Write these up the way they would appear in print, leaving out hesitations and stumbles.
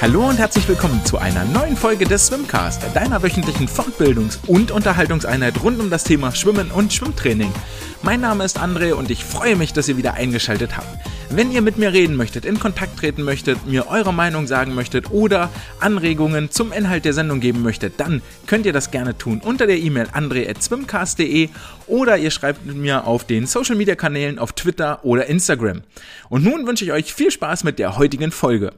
Hallo und herzlich willkommen zu einer neuen Folge des Swimcast, deiner wöchentlichen Fortbildungs- und Unterhaltungseinheit rund um das Thema Schwimmen und Schwimmtraining. Mein Name ist André und ich freue mich, dass ihr wieder eingeschaltet habt. Wenn ihr mit mir reden möchtet, in Kontakt treten möchtet, mir eure Meinung sagen möchtet oder Anregungen zum Inhalt der Sendung geben möchtet, dann könnt ihr das gerne tun unter der E-Mail andre@swimcast.de oder ihr schreibt mit mir auf den Social-Media-Kanälen auf Twitter oder Instagram. Und nun wünsche ich euch viel Spaß mit der heutigen Folge.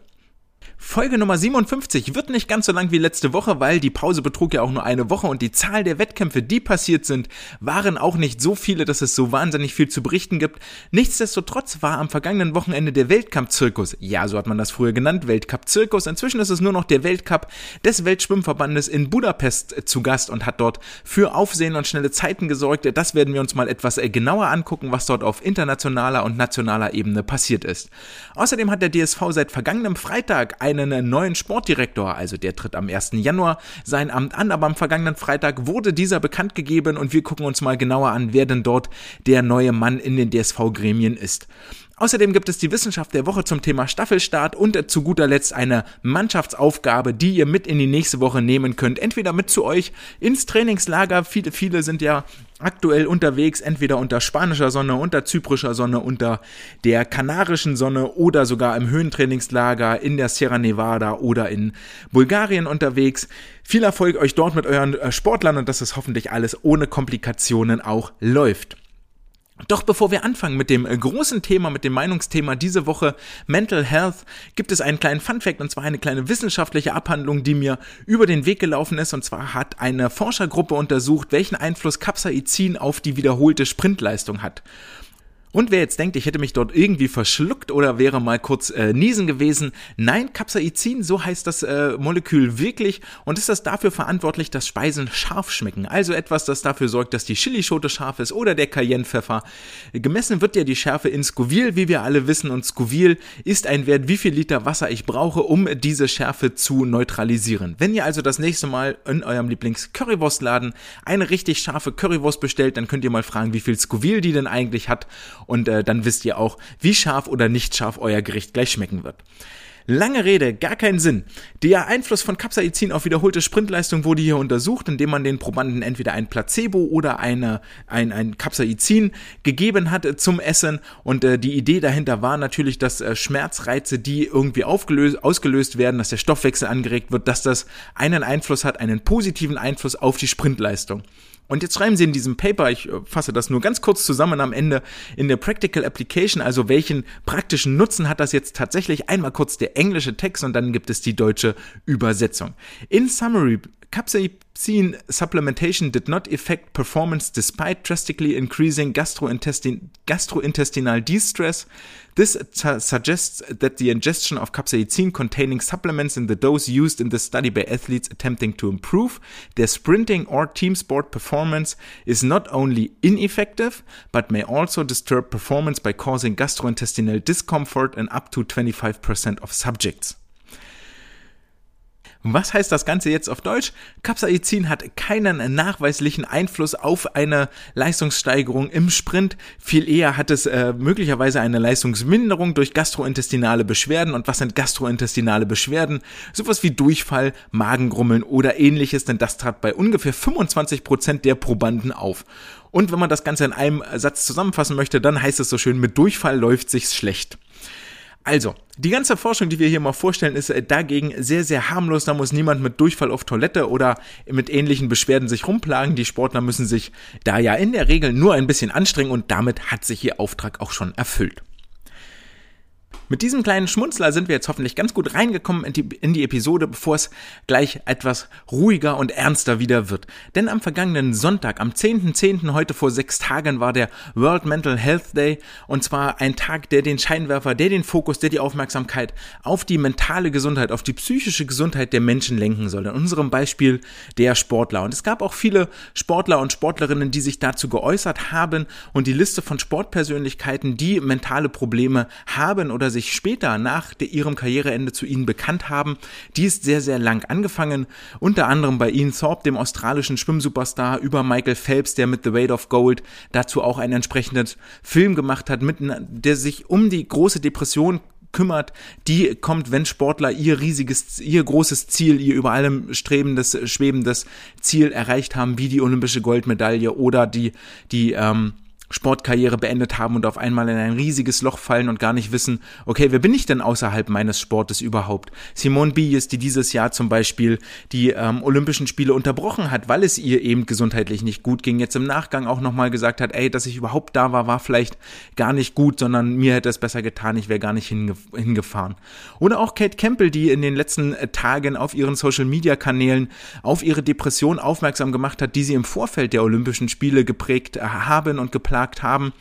Folge Nummer 57 wird nicht ganz so lang wie letzte Woche, weil die Pause betrug ja auch nur eine Woche und die Zahl der Wettkämpfe, die passiert sind, waren auch nicht so viele, dass es so wahnsinnig viel zu berichten gibt. Nichtsdestotrotz war am vergangenen Wochenende der Weltcup-Zirkus, ja, so hat man das früher genannt, Weltcup-Zirkus, inzwischen ist es nur noch der Weltcup des Weltschwimmverbandes in Budapest zu Gast und hat dort für Aufsehen und schnelle Zeiten gesorgt. Das werden wir uns mal etwas genauer angucken, was dort auf internationaler und nationaler Ebene passiert ist. Außerdem hat der DSV seit vergangenem Freitag einen neuen Sportdirektor, also der tritt am 1. Januar sein Amt an, aber am vergangenen Freitag wurde dieser bekannt gegeben und wir gucken uns mal genauer an, wer denn dort der neue Mann in den DSV-Gremien ist. Außerdem gibt es die Wissenschaft der Woche zum Thema Staffelstart und zu guter Letzt eine Mannschaftsaufgabe, die ihr mit in die nächste Woche nehmen könnt. Entweder mit zu euch ins Trainingslager, viele sind ja aktuell unterwegs, entweder unter spanischer Sonne, unter zyprischer Sonne, unter der kanarischen Sonne oder sogar im Höhentrainingslager in der Sierra Nevada oder in Bulgarien unterwegs. Viel Erfolg euch dort mit euren Sportlern und dass es hoffentlich alles ohne Komplikationen auch läuft. Doch bevor wir anfangen mit dem großen Thema, mit dem Meinungsthema diese Woche, Mental Health, gibt es einen kleinen Funfact, und zwar eine kleine wissenschaftliche Abhandlung, die mir über den Weg gelaufen ist, und zwar hat eine Forschergruppe untersucht, welchen Einfluss Capsaicin auf die wiederholte Sprintleistung hat. Und wer jetzt denkt, ich hätte mich dort irgendwie verschluckt oder wäre mal kurz niesen gewesen, nein, Capsaicin, so heißt das Molekül wirklich und ist das dafür verantwortlich, dass Speisen scharf schmecken. Also etwas, das dafür sorgt, dass die Chilischote scharf ist oder der Cayennepfeffer. Gemessen wird ja die Schärfe in Scoville, wie wir alle wissen, und Scoville ist ein Wert, wie viel Liter Wasser ich brauche, um diese Schärfe zu neutralisieren. Wenn ihr also das nächste Mal in eurem Lieblings-Currywurstladen eine richtig scharfe Currywurst bestellt, dann könnt ihr mal fragen, wie viel Scoville die denn eigentlich hat. Und dann wisst ihr auch, wie scharf oder nicht scharf euer Gericht gleich schmecken wird. Lange Rede, gar keinen Sinn. Der Einfluss von Capsaicin auf wiederholte Sprintleistung wurde hier untersucht, indem man den Probanden entweder ein Placebo oder ein Capsaicin gegeben hat zum Essen. Und die Idee dahinter war natürlich, dass Schmerzreize, die irgendwie ausgelöst werden, dass der Stoffwechsel angeregt wird, dass das einen Einfluss hat, einen positiven Einfluss auf die Sprintleistung. Und jetzt schreiben sie in diesem Paper, ich fasse das nur ganz kurz zusammen am Ende, in der Practical Application, also welchen praktischen Nutzen hat das jetzt tatsächlich? Einmal kurz der englische Text und dann gibt es die deutsche Übersetzung. In summary, Capsaicin supplementation did not affect performance despite drastically increasing gastrointestinal distress. This suggests that the ingestion of capsaicin-containing supplements in the dose used in the study by athletes attempting to improve their sprinting or team sport performance is not only ineffective, but may also disturb performance by causing gastrointestinal discomfort in up to 25% of subjects. Was heißt das Ganze jetzt auf Deutsch? Capsaicin hat keinen nachweislichen Einfluss auf eine Leistungssteigerung im Sprint. Viel eher hat es möglicherweise eine Leistungsminderung durch gastrointestinale Beschwerden. Und was sind gastrointestinale Beschwerden? Sowas wie Durchfall, Magengrummeln oder ähnliches, denn das trat bei ungefähr 25% der Probanden auf. Und wenn man das Ganze in einem Satz zusammenfassen möchte, dann heißt es so schön, mit Durchfall läuft sich's schlecht. Also, die ganze Forschung, die wir hier mal vorstellen, ist dagegen sehr, sehr harmlos. Da muss niemand mit Durchfall auf Toilette oder mit ähnlichen Beschwerden sich rumplagen. Die Sportler müssen sich da ja in der Regel nur ein bisschen anstrengen und damit hat sich ihr Auftrag auch schon erfüllt. Mit diesem kleinen Schmunzler sind wir jetzt hoffentlich ganz gut reingekommen in die Episode, bevor es gleich etwas ruhiger und ernster wieder wird. Denn am vergangenen Sonntag, am 10.10., heute vor 6 Tagen, war der World Mental Health Day. Und zwar ein Tag, der den Scheinwerfer, der den Fokus, der die Aufmerksamkeit auf die mentale Gesundheit, auf die psychische Gesundheit der Menschen lenken soll. In unserem Beispiel der Sportler. Und es gab auch viele Sportler und Sportlerinnen, die sich dazu geäußert haben. Und die Liste von Sportpersönlichkeiten, die mentale Probleme haben oder sich später nach ihrem Karriereende zu ihnen bekannt haben, die ist sehr, sehr lang angefangen, unter anderem bei Ian Thorpe, dem australischen Schwimmsuperstar, über Michael Phelps, der mit The Weight of Gold dazu auch einen entsprechenden Film gemacht hat, der sich um die große Depression kümmert, die kommt, wenn Sportler ihr großes Ziel, ihr über allem schwebendes Ziel erreicht haben, wie die olympische Goldmedaille oder die Sportkarriere beendet haben und auf einmal in ein riesiges Loch fallen und gar nicht wissen, okay, wer bin ich denn außerhalb meines Sportes überhaupt? Simone Biles, die dieses Jahr zum Beispiel die Olympischen Spiele unterbrochen hat, weil es ihr eben gesundheitlich nicht gut ging, jetzt im Nachgang auch nochmal gesagt hat, dass ich überhaupt da war vielleicht gar nicht gut, sondern mir hätte es besser getan, ich wäre gar nicht hingefahren. Oder auch Kate Campbell, die in den letzten Tagen auf ihren Social-Media-Kanälen auf ihre Depression aufmerksam gemacht hat, die sie im Vorfeld der Olympischen Spiele geprägt haben und geplant haben,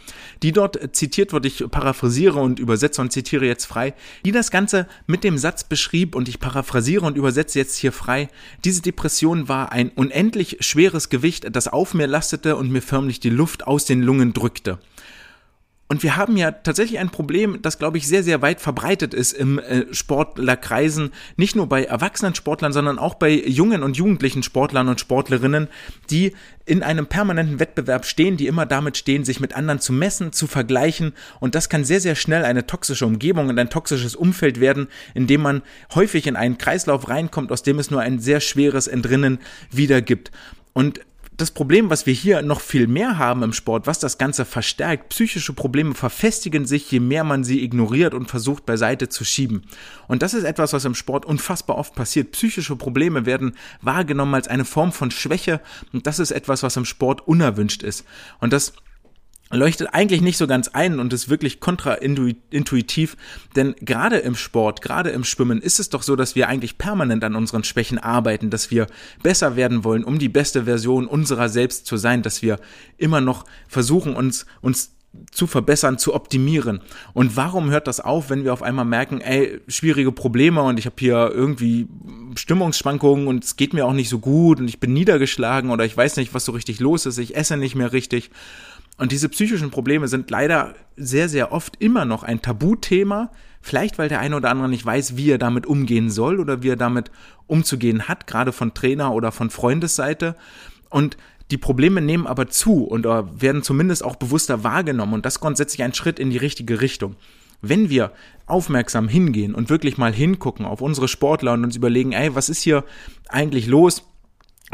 die dort zitiert wird, ich paraphrasiere und übersetze und zitiere jetzt frei, die das Ganze mit dem Satz beschrieb und ich paraphrasiere und übersetze jetzt hier frei, diese Depression war ein unendlich schweres Gewicht, das auf mir lastete und mir förmlich die Luft aus den Lungen drückte. Und wir haben ja tatsächlich ein Problem, das, glaube ich, sehr, sehr weit verbreitet ist im Sportlerkreisen, nicht nur bei erwachsenen Sportlern, sondern auch bei jungen und jugendlichen Sportlern und Sportlerinnen, die in einem permanenten Wettbewerb stehen, die immer damit stehen, sich mit anderen zu messen, zu vergleichen. Und das kann sehr, sehr schnell eine toxische Umgebung und ein toxisches Umfeld werden, in dem man häufig in einen Kreislauf reinkommt, aus dem es nur ein sehr schweres Entrinnen wieder gibt. Und das Problem, was wir hier noch viel mehr haben im Sport, was das Ganze verstärkt, psychische Probleme verfestigen sich, je mehr man sie ignoriert und versucht beiseite zu schieben. Und das ist etwas, was im Sport unfassbar oft passiert. Psychische Probleme werden wahrgenommen als eine Form von Schwäche und das ist etwas, was im Sport unerwünscht ist. Und das leuchtet eigentlich nicht so ganz ein und ist wirklich kontraintuitiv, denn gerade im Sport, gerade im Schwimmen ist es doch so, dass wir eigentlich permanent an unseren Schwächen arbeiten, dass wir besser werden wollen, um die beste Version unserer selbst zu sein, dass wir immer noch versuchen, uns zu verbessern, zu optimieren. Und warum hört das auf, wenn wir auf einmal merken, schwierige Probleme und ich habe hier irgendwie Stimmungsschwankungen und es geht mir auch nicht so gut und ich bin niedergeschlagen oder ich weiß nicht, was so richtig los ist, ich esse nicht mehr richtig. Und diese psychischen Probleme sind leider sehr, sehr oft immer noch ein Tabuthema, vielleicht weil der eine oder andere nicht weiß, wie er damit umgehen soll oder wie er damit umzugehen hat, gerade von Trainer- oder von Freundesseite. Und die Probleme nehmen aber zu und werden zumindest auch bewusster wahrgenommen und das grundsätzlich ein Schritt in die richtige Richtung. Wenn wir aufmerksam hingehen und wirklich mal hingucken auf unsere Sportler und uns überlegen, was ist hier eigentlich los?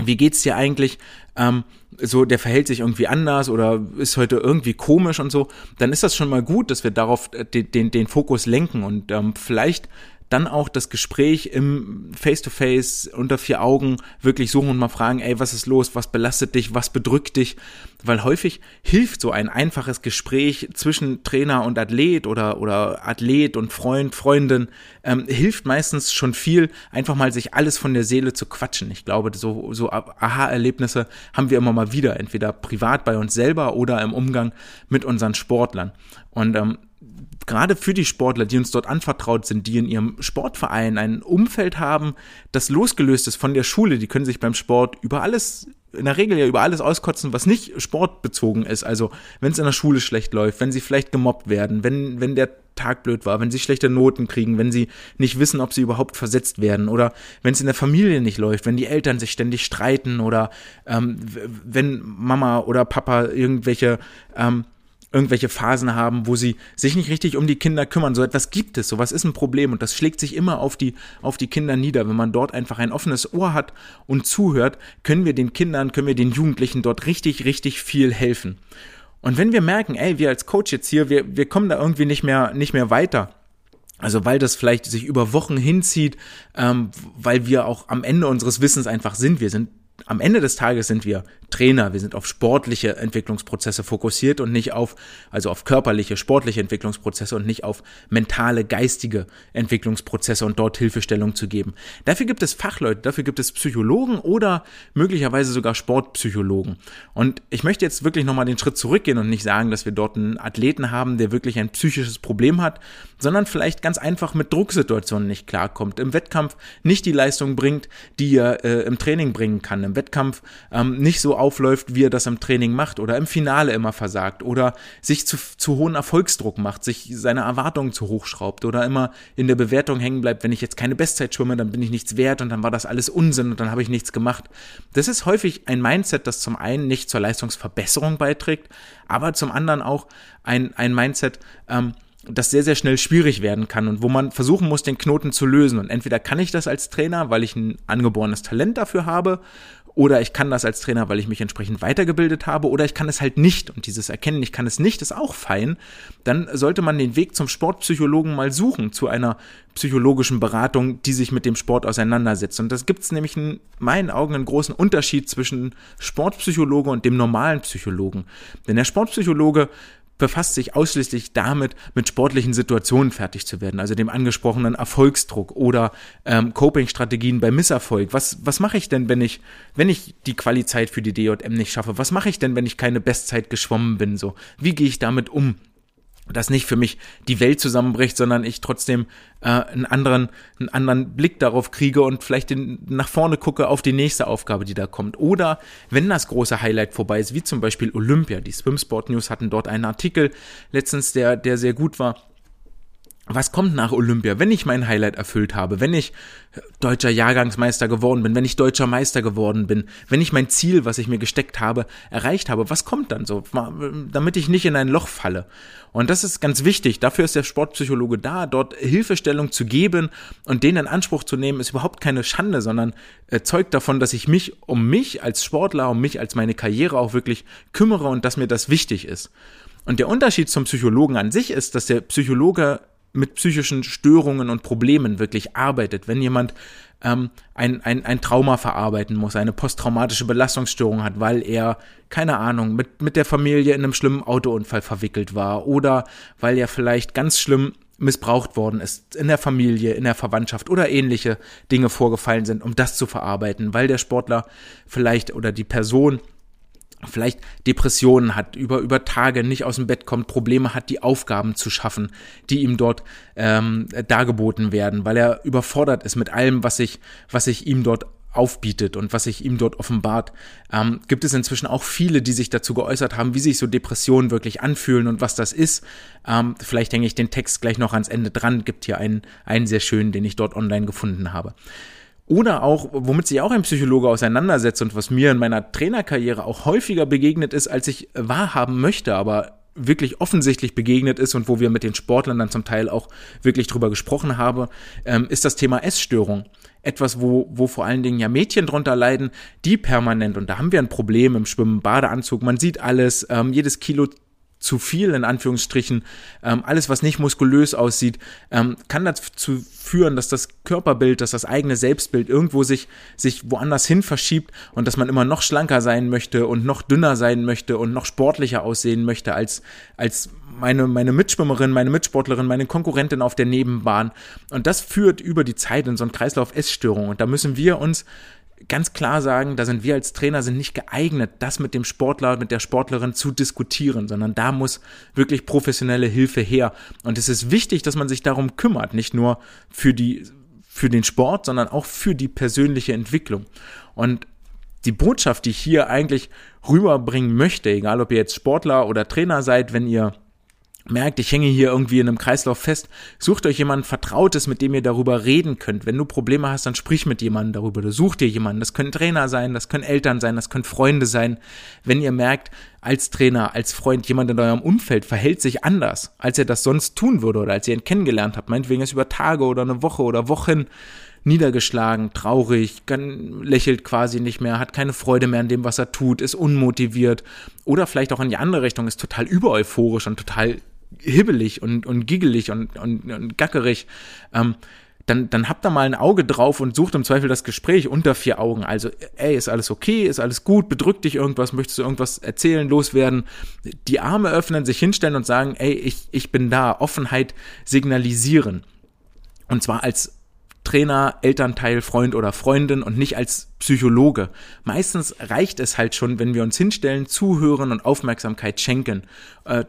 Wie geht's dir eigentlich, der verhält sich irgendwie anders oder ist heute irgendwie komisch und so, dann ist das schon mal gut, dass wir darauf den Fokus lenken und vielleicht dann auch das Gespräch im Face-to-Face unter 4 Augen wirklich suchen und mal fragen, was ist los, was belastet dich, was bedrückt dich, weil häufig hilft so ein einfaches Gespräch zwischen Trainer und Athlet oder Athlet und Freund, Freundin, hilft meistens schon viel, einfach mal sich alles von der Seele zu quatschen. Ich glaube, so Aha-Erlebnisse haben wir immer mal wieder, entweder privat bei uns selber oder im Umgang mit unseren Sportlern und gerade für die Sportler, die uns dort anvertraut sind, die in ihrem Sportverein ein Umfeld haben, das losgelöst ist von der Schule, die können sich beim Sport über alles, in der Regel ja über alles auskotzen, was nicht sportbezogen ist. Also wenn es in der Schule schlecht läuft, wenn sie vielleicht gemobbt werden, wenn der Tag blöd war, wenn sie schlechte Noten kriegen, wenn sie nicht wissen, ob sie überhaupt versetzt werden oder wenn es in der Familie nicht läuft, wenn die Eltern sich ständig streiten oder wenn Mama oder Papa irgendwelche Phasen haben, wo sie sich nicht richtig um die Kinder kümmern. So etwas gibt es, sowas ist ein Problem und das schlägt sich immer auf die Kinder nieder. Wenn man dort einfach ein offenes Ohr hat und zuhört, können wir den Jugendlichen dort richtig, richtig viel helfen. Und wenn wir merken, wir als Coach jetzt hier, wir kommen da irgendwie nicht mehr weiter, also weil das vielleicht sich über Wochen hinzieht, weil wir auch am Ende unseres Wissens einfach sind, am Ende des Tages sind wir Trainer, wir sind auf sportliche Entwicklungsprozesse fokussiert und nicht auf körperliche, sportliche Entwicklungsprozesse und nicht auf mentale, geistige Entwicklungsprozesse und dort Hilfestellung zu geben. Dafür gibt es Fachleute, dafür gibt es Psychologen oder möglicherweise sogar Sportpsychologen. Und ich möchte jetzt wirklich nochmal den Schritt zurückgehen und nicht sagen, dass wir dort einen Athleten haben, der wirklich ein psychisches Problem hat, sondern vielleicht ganz einfach mit Drucksituationen nicht klarkommt, im Wettkampf nicht die Leistung bringt, die er im Training bringen kann, im Wettkampf nicht so aufläuft, wie er das im Training macht oder im Finale immer versagt oder sich zu hohen Erfolgsdruck macht, sich seine Erwartungen zu hoch schraubt oder immer in der Bewertung hängen bleibt, wenn ich jetzt keine Bestzeit schwimme, dann bin ich nichts wert und dann war das alles Unsinn und dann habe ich nichts gemacht. Das ist häufig ein Mindset, das zum einen nicht zur Leistungsverbesserung beiträgt, aber zum anderen auch ein Mindset, das sehr, sehr schnell schwierig werden kann und wo man versuchen muss, den Knoten zu lösen. Und entweder kann ich das als Trainer, weil ich ein angeborenes Talent dafür habe, oder ich kann das als Trainer, weil ich mich entsprechend weitergebildet habe, oder ich kann es halt nicht. Und dieses Erkennen, ich kann es nicht, ist auch fein. Dann sollte man den Weg zum Sportpsychologen mal suchen, zu einer psychologischen Beratung, die sich mit dem Sport auseinandersetzt. Und das gibt es nämlich in meinen Augen einen großen Unterschied zwischen Sportpsychologe und dem normalen Psychologen. Denn der Sportpsychologe befasst sich ausschließlich damit, mit sportlichen Situationen fertig zu werden, also dem angesprochenen Erfolgsdruck oder Coping-Strategien bei Misserfolg. Was mache ich denn, wenn ich die Quali-Zeit für die DJM nicht schaffe? Was mache ich denn, wenn ich keine Bestzeit geschwommen bin? So, wie gehe ich damit um, dass nicht für mich die Welt zusammenbricht, sondern ich trotzdem einen anderen Blick darauf kriege und vielleicht nach vorne gucke auf die nächste Aufgabe, die da kommt. Oder wenn das große Highlight vorbei ist, wie zum Beispiel Olympia. Die Swimsport News hatten dort einen Artikel letztens, der sehr gut war. Was kommt nach Olympia, wenn ich mein Highlight erfüllt habe, wenn ich deutscher Jahrgangsmeister geworden bin, wenn ich deutscher Meister geworden bin, wenn ich mein Ziel, was ich mir gesteckt habe, erreicht habe, was kommt dann so, damit ich nicht in ein Loch falle? Und das ist ganz wichtig, dafür ist der Sportpsychologe da, dort Hilfestellung zu geben und den in Anspruch zu nehmen, ist überhaupt keine Schande, sondern zeugt davon, dass ich mich um mich als Sportler, um mich als meine Karriere auch wirklich kümmere und dass mir das wichtig ist. Und der Unterschied zum Psychologen an sich ist, dass der Psychologe mit psychischen Störungen und Problemen wirklich arbeitet. Wenn jemand ein Trauma verarbeiten muss, eine posttraumatische Belastungsstörung hat, weil er, keine Ahnung, mit der Familie in einem schlimmen Autounfall verwickelt war oder weil er vielleicht ganz schlimm missbraucht worden ist in der Familie, in der Verwandtschaft oder ähnliche Dinge vorgefallen sind, um das zu verarbeiten, weil der Sportler vielleicht oder die Person vielleicht Depressionen hat, über Tage nicht aus dem Bett kommt, Probleme hat, die Aufgaben zu schaffen, die ihm dort dargeboten werden, weil er überfordert ist mit allem, was sich ihm dort aufbietet und was sich ihm dort offenbart. Gibt es inzwischen auch viele, die sich dazu geäußert haben, wie sich so Depressionen wirklich anfühlen und was das ist. Vielleicht hänge ich den Text gleich noch ans Ende dran, gibt hier einen sehr schönen, den ich dort online gefunden habe. Oder auch, womit sich auch ein Psychologe auseinandersetzt und was mir in meiner Trainerkarriere auch häufiger begegnet ist, als ich wahrhaben möchte, aber wirklich offensichtlich begegnet ist und wo wir mit den Sportlern dann zum Teil auch wirklich drüber gesprochen haben, ist das Thema Essstörung. Etwas, wo vor allen Dingen ja Mädchen drunter leiden, die permanent, und da haben wir ein Problem im Schwimmen, Badeanzug, man sieht alles, jedes Kilo zu viel, in Anführungsstrichen, alles, was nicht muskulös aussieht, kann dazu führen, dass das Körperbild, dass das eigene Selbstbild irgendwo sich woanders hin verschiebt und dass man immer noch schlanker sein möchte und noch dünner sein möchte und noch sportlicher aussehen möchte als meine Mitschwimmerin, meine Mitsportlerin, meine Konkurrentin auf der Nebenbahn. Und das führt über die Zeit in so einen Kreislauf Essstörung. Und da müssen wir uns ganz klar sagen, da sind wir als Trainer nicht geeignet, das mit dem Sportler, mit der Sportlerin zu diskutieren, sondern da muss wirklich professionelle Hilfe her. Und es ist wichtig, dass man sich darum kümmert, nicht nur für den Sport, sondern auch für die persönliche Entwicklung. Und die Botschaft, die ich hier eigentlich rüberbringen möchte, egal ob ihr jetzt Sportler oder Trainer seid, wenn ihr merkt, ich hänge hier irgendwie in einem Kreislauf fest, sucht euch jemanden Vertrautes, mit dem ihr darüber reden könnt. Wenn du Probleme hast, dann sprich mit jemandem darüber. Du such dir jemanden. Das können Trainer sein, das können Eltern sein, das können Freunde sein. Wenn ihr merkt, als Trainer, als Freund, jemand in eurem Umfeld verhält sich anders, als er das sonst tun würde oder als ihr ihn kennengelernt habt. Meinetwegen ist über Tage oder eine Woche oder Wochen niedergeschlagen, traurig, lächelt quasi nicht mehr, hat keine Freude mehr an dem, was er tut, ist unmotiviert oder vielleicht auch in die andere Richtung, ist total übereuphorisch und total hibbelig und giggelig und gackerig, dann habt da mal ein Auge drauf und sucht im Zweifel das Gespräch unter vier Augen. Also, ey, ist alles okay, ist alles gut, bedrückt dich irgendwas, möchtest du irgendwas erzählen, loswerden, die Arme öffnen, sich hinstellen und sagen, ey, ich bin da, Offenheit signalisieren. Und zwar als Trainer, Elternteil, Freund oder Freundin und nicht als Psychologe. Meistens reicht es halt schon, wenn wir uns hinstellen, zuhören und Aufmerksamkeit schenken,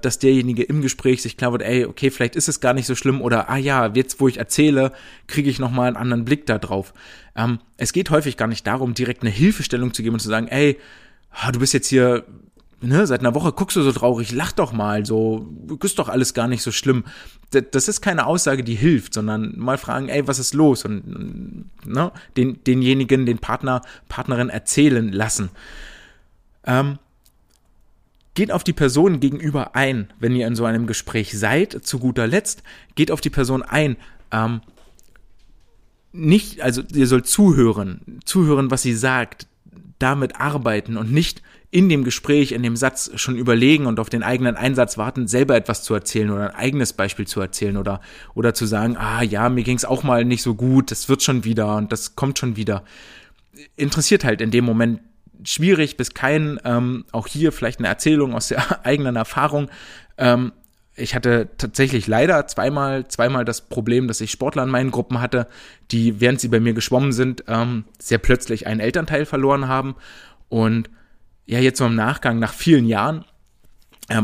dass derjenige im Gespräch sich klar wird, ey, okay, vielleicht ist es gar nicht so schlimm oder, ah ja, jetzt wo ich erzähle, kriege ich nochmal einen anderen Blick da drauf. Es geht häufig gar nicht darum, direkt eine Hilfestellung zu geben und zu sagen, ey, du bist jetzt hier, ne, seit einer Woche guckst du so traurig, lach doch mal, so, ist doch alles gar nicht so schlimm. Das ist keine Aussage, die hilft, sondern mal fragen, ey, was ist los? Und ne, denjenigen, den Partner, Partnerin erzählen lassen. Geht auf die Person gegenüber ein, wenn ihr in so einem Gespräch seid. Zu guter Letzt, geht auf die Person ein. Nicht, also ihr sollt zuhören, was sie sagt, damit arbeiten und nicht in dem Gespräch, in dem Satz schon überlegen und auf den eigenen Einsatz warten, selber etwas zu erzählen oder ein eigenes Beispiel zu erzählen oder zu sagen, mir ging's auch mal nicht so gut, das wird schon wieder und das kommt schon wieder. Interessiert halt in dem Moment schwierig bis kein, auch hier vielleicht eine Erzählung aus der eigenen Erfahrung. Ich hatte tatsächlich leider zweimal das Problem, dass ich Sportler in meinen Gruppen hatte, die, während sie bei mir geschwommen sind, sehr plötzlich einen Elternteil verloren haben. Und ja, jetzt so im Nachgang, nach vielen Jahren,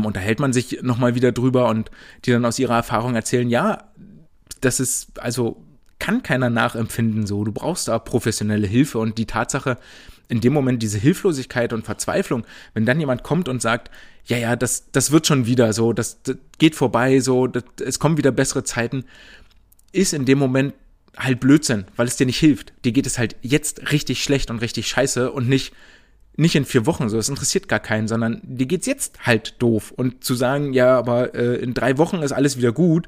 unterhält man sich nochmal wieder drüber und die dann aus ihrer Erfahrung erzählen, ja, das ist, also kann keiner nachempfinden so, du brauchst da professionelle Hilfe. Und die Tatsache, in dem Moment diese Hilflosigkeit und Verzweiflung, wenn dann jemand kommt und sagt, ja, das wird schon wieder so, das geht vorbei, so, es kommen wieder bessere Zeiten, ist in dem Moment halt Blödsinn, weil es dir nicht hilft. Dir geht es halt jetzt richtig schlecht und richtig scheiße und nicht in 4 Wochen so, das interessiert gar keinen, sondern dir geht's jetzt halt doof. Und zu sagen, ja, aber in 3 Wochen ist alles wieder gut,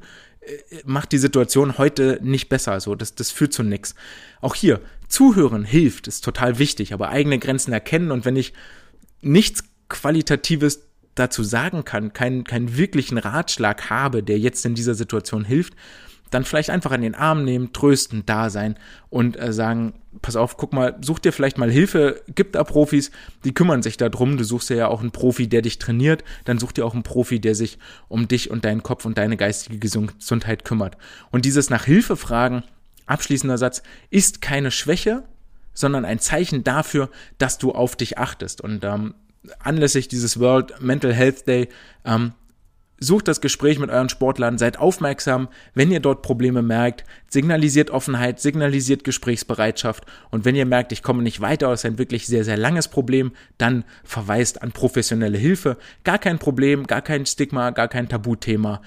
macht die Situation heute nicht besser, so, das führt zu nichts. Auch hier, zuhören hilft, ist total wichtig, aber eigene Grenzen erkennen, und wenn ich nichts Qualitatives dazu sagen kann, keinen wirklichen Ratschlag habe, der jetzt in dieser Situation hilft, dann vielleicht einfach an den Arm nehmen, trösten, da sein und sagen, pass auf, guck mal, such dir vielleicht mal Hilfe, gibt da Profis, die kümmern sich da drum, du suchst dir ja auch einen Profi, der dich trainiert, dann such dir auch einen Profi, der sich um dich und deinen Kopf und deine geistige Gesundheit kümmert. Und dieses nach Hilfe fragen, abschließender Satz, ist keine Schwäche, sondern ein Zeichen dafür, dass du auf dich achtest. Und anlässlich dieses World Mental Health Day, sucht das Gespräch mit euren Sportlern, seid aufmerksam, wenn ihr dort Probleme merkt, signalisiert Offenheit, signalisiert Gesprächsbereitschaft, und wenn ihr merkt, ich komme nicht weiter, das ist ein wirklich sehr, sehr langes Problem, dann verweist an professionelle Hilfe. Gar kein Problem, gar kein Stigma, gar kein Tabuthema,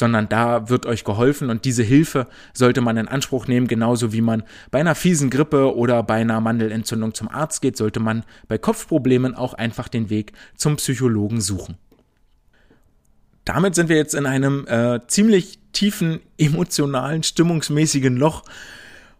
sondern da wird euch geholfen, und diese Hilfe sollte man in Anspruch nehmen, genauso wie man bei einer fiesen Grippe oder bei einer Mandelentzündung zum Arzt geht, sollte man bei Kopfproblemen auch einfach den Weg zum Psychologen suchen. Damit sind wir jetzt in einem ziemlich tiefen, emotionalen, stimmungsmäßigen Loch.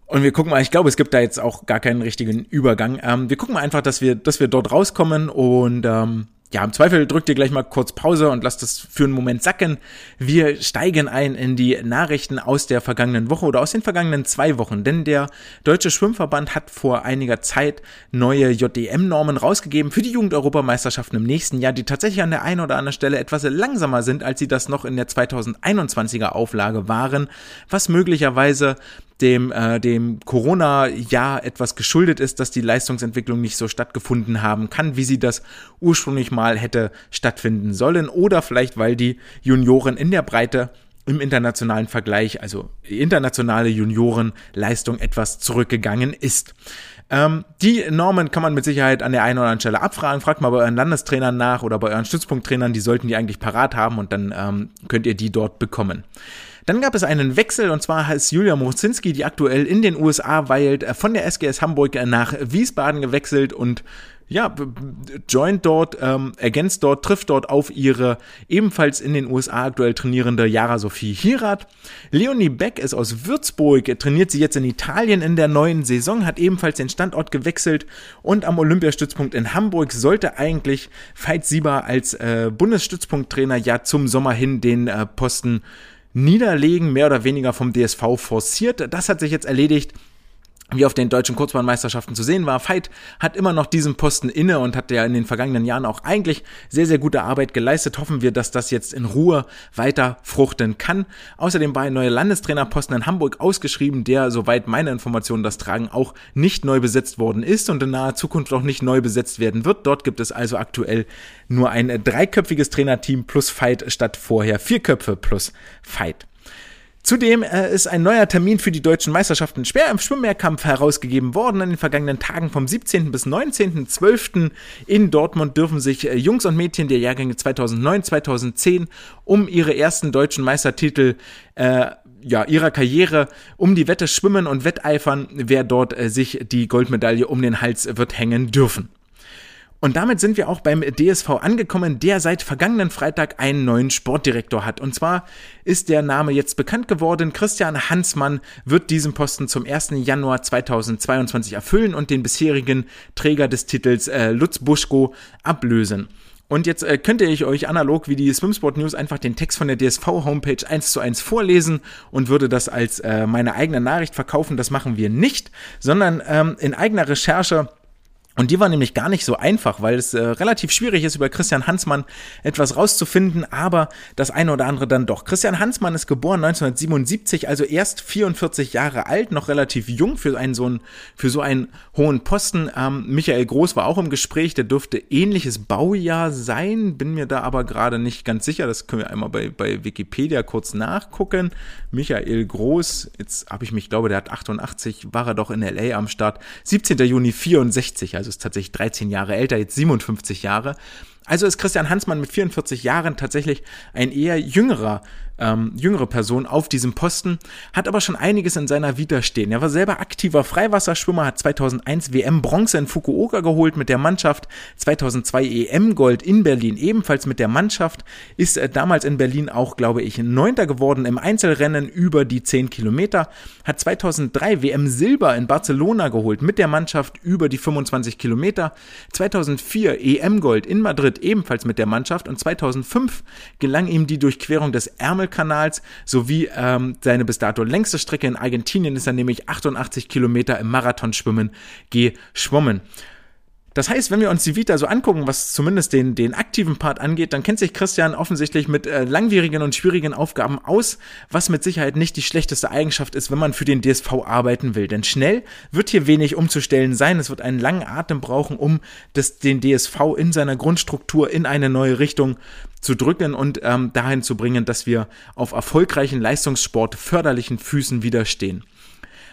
Und wir gucken mal, ich glaube, es gibt da jetzt auch gar keinen richtigen Übergang. Wir gucken mal einfach, dass wir dort rauskommen, und im Zweifel drückt ihr gleich mal kurz Pause und lasst es für einen Moment sacken. Wir steigen ein in die Nachrichten aus der vergangenen Woche oder aus den vergangenen 2 Wochen, denn der Deutsche Schwimmverband hat vor einiger Zeit neue JDM-Normen rausgegeben für die Jugendeuropameisterschaften im nächsten Jahr, die tatsächlich an der einen oder anderen Stelle etwas langsamer sind, als sie das noch in der 2021er Auflage waren, was möglicherweise dem Corona-Jahr etwas geschuldet ist, dass die Leistungsentwicklung nicht so stattgefunden haben kann, wie sie das ursprünglich mal hätte stattfinden sollen, oder vielleicht, weil die Junioren in der Breite im internationalen Vergleich, also internationale Juniorenleistung, etwas zurückgegangen ist. Die Normen kann man mit Sicherheit an der einen oder anderen Stelle abfragen. Fragt mal bei euren Landestrainern nach oder bei euren Stützpunkttrainern, die sollten die eigentlich parat haben, und dann könnt ihr die dort bekommen. Dann gab es einen Wechsel, und zwar ist Julia Moszynski, die aktuell in den USA weilt, von der SGS Hamburg nach Wiesbaden gewechselt und joint dort, ergänzt dort, trifft dort auf ihre ebenfalls in den USA aktuell trainierende Yara-Sophie Hirat. Leonie Beck ist aus Würzburg, trainiert sie jetzt in Italien in der neuen Saison, hat ebenfalls den Standort gewechselt, und am Olympiastützpunkt in Hamburg sollte eigentlich Veit Sieber als Bundesstützpunkttrainer ja zum Sommer hin den Posten niederlegen, mehr oder weniger vom DSV forciert. Das hat sich jetzt erledigt, wie auf den deutschen Kurzbahnmeisterschaften zu sehen war. Veit hat immer noch diesen Posten inne und hat ja in den vergangenen Jahren auch eigentlich sehr, sehr gute Arbeit geleistet. Hoffen wir, dass das jetzt in Ruhe weiter fruchten kann. Außerdem war ein neuer Landestrainerposten in Hamburg ausgeschrieben, der, soweit meine Informationen das tragen, auch nicht neu besetzt worden ist und in naher Zukunft auch nicht neu besetzt werden wird. Dort gibt es also aktuell nur ein 3-köpfiges Trainerteam plus Veit statt vorher 4 Köpfe plus Veit. Zudem ist ein neuer Termin für die deutschen Meisterschaften schwer im Schwimmmehrkampf herausgegeben worden. In den vergangenen Tagen vom 17. bis 19.12. in Dortmund dürfen sich Jungs und Mädchen der Jahrgänge 2009, 2010 um ihre ersten deutschen Meistertitel ihrer Karriere um die Wette schwimmen und wetteifern. Wer dort sich die Goldmedaille um den Hals wird hängen dürfen. Und damit sind wir auch beim DSV angekommen, der seit vergangenen Freitag einen neuen Sportdirektor hat. Und zwar ist der Name jetzt bekannt geworden. Christian Hansmann wird diesen Posten zum 1. Januar 2022 erfüllen und den bisherigen Träger des Titels Lutz Buschko ablösen. Und jetzt könnte ich euch analog wie die Swimsport News einfach den Text von der DSV-Homepage 1:1 vorlesen und würde das als meine eigene Nachricht verkaufen. Das machen wir nicht, sondern in eigener Recherche. Und die war nämlich gar nicht so einfach, weil es relativ schwierig ist, über Christian Hansmann etwas rauszufinden, aber das eine oder andere dann doch. Christian Hansmann ist geboren 1977, also erst 44 Jahre alt, noch relativ jung für so einen hohen Posten. Michael Groß war auch im Gespräch, der dürfte ähnliches Baujahr sein, bin mir da aber gerade nicht ganz sicher. Das können wir einmal bei Wikipedia kurz nachgucken. Michael Groß, jetzt habe ich mich, glaube, der hat 88, war er doch in LA am Start, 17. Juni 64, also ist tatsächlich 13 Jahre älter, jetzt 57 Jahre. Also ist Christian Hansmann mit 44 Jahren tatsächlich ein eher jüngere Person auf diesem Posten, hat aber schon einiges in seiner Vita stehen. Er war selber aktiver Freiwasserschwimmer, hat 2001 WM-Bronze in Fukuoka geholt mit der Mannschaft, 2002 EM-Gold in Berlin ebenfalls mit der Mannschaft, ist damals in Berlin auch, glaube ich, 9. geworden im Einzelrennen über die 10 Kilometer, hat 2003 WM-Silber in Barcelona geholt mit der Mannschaft über die 25 Kilometer, 2004 EM-Gold in Madrid, ebenfalls mit der Mannschaft, und 2005 gelang ihm die Durchquerung des Ärmelkanals sowie seine bis dato längste Strecke. In Argentinien ist er nämlich 88 Kilometer im Marathonschwimmen geschwommen. Das heißt, wenn wir uns die Vita so angucken, was zumindest den aktiven Part angeht, dann kennt sich Christian offensichtlich mit langwierigen und schwierigen Aufgaben aus, was mit Sicherheit nicht die schlechteste Eigenschaft ist, wenn man für den DSV arbeiten will. Denn schnell wird hier wenig umzustellen sein. Es wird einen langen Atem brauchen, um den DSV in seiner Grundstruktur in eine neue Richtung zu drücken und dahin zu bringen, dass wir auf erfolgreichen Leistungssport förderlichen Füßen widerstehen.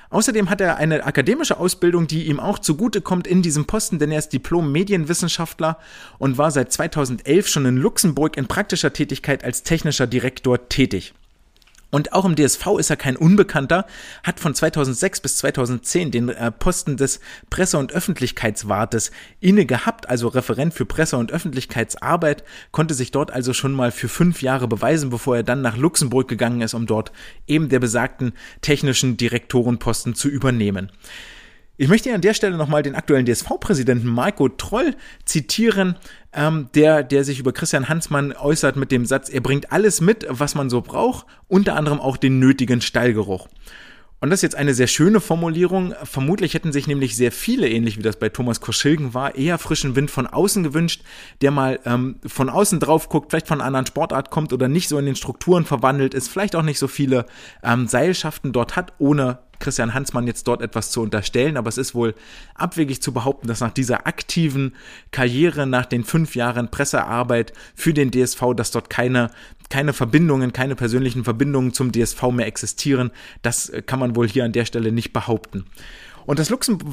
Außerdem hat er eine akademische Ausbildung, die ihm auch zugutekommt in diesem Posten, denn er ist Diplom-Medienwissenschaftler und war seit 2011 schon in Luxemburg in praktischer Tätigkeit als technischer Direktor tätig. Und auch im DSV ist er kein Unbekannter, hat von 2006 bis 2010 den Posten des Presse- und Öffentlichkeitswartes inne gehabt, also Referent für Presse- und Öffentlichkeitsarbeit, konnte sich dort also schon mal für 5 Jahre beweisen, bevor er dann nach Luxemburg gegangen ist, um dort eben der besagten technischen Direktorenposten zu übernehmen. Ich möchte an der Stelle nochmal den aktuellen DSV-Präsidenten Marco Troll zitieren, der sich über Christian Hansmann äußert mit dem Satz, er bringt alles mit, was man so braucht, unter anderem auch den nötigen Stallgeruch. Und das ist jetzt eine sehr schöne Formulierung. Vermutlich hätten sich nämlich sehr viele, ähnlich wie das bei Thomas Koschilgen war, eher frischen Wind von außen gewünscht, der mal von außen drauf guckt, vielleicht von einer anderen Sportart kommt oder nicht so in den Strukturen verwandelt ist, vielleicht auch nicht so viele Seilschaften dort hat, ohne Christian Hansmann jetzt dort etwas zu unterstellen, aber es ist wohl abwegig zu behaupten, dass nach dieser aktiven Karriere, nach den 5 Jahren Pressearbeit für den DSV, dass dort keine Verbindungen, keine persönlichen Verbindungen zum DSV mehr existieren. Das kann man wohl hier an der Stelle nicht behaupten. Und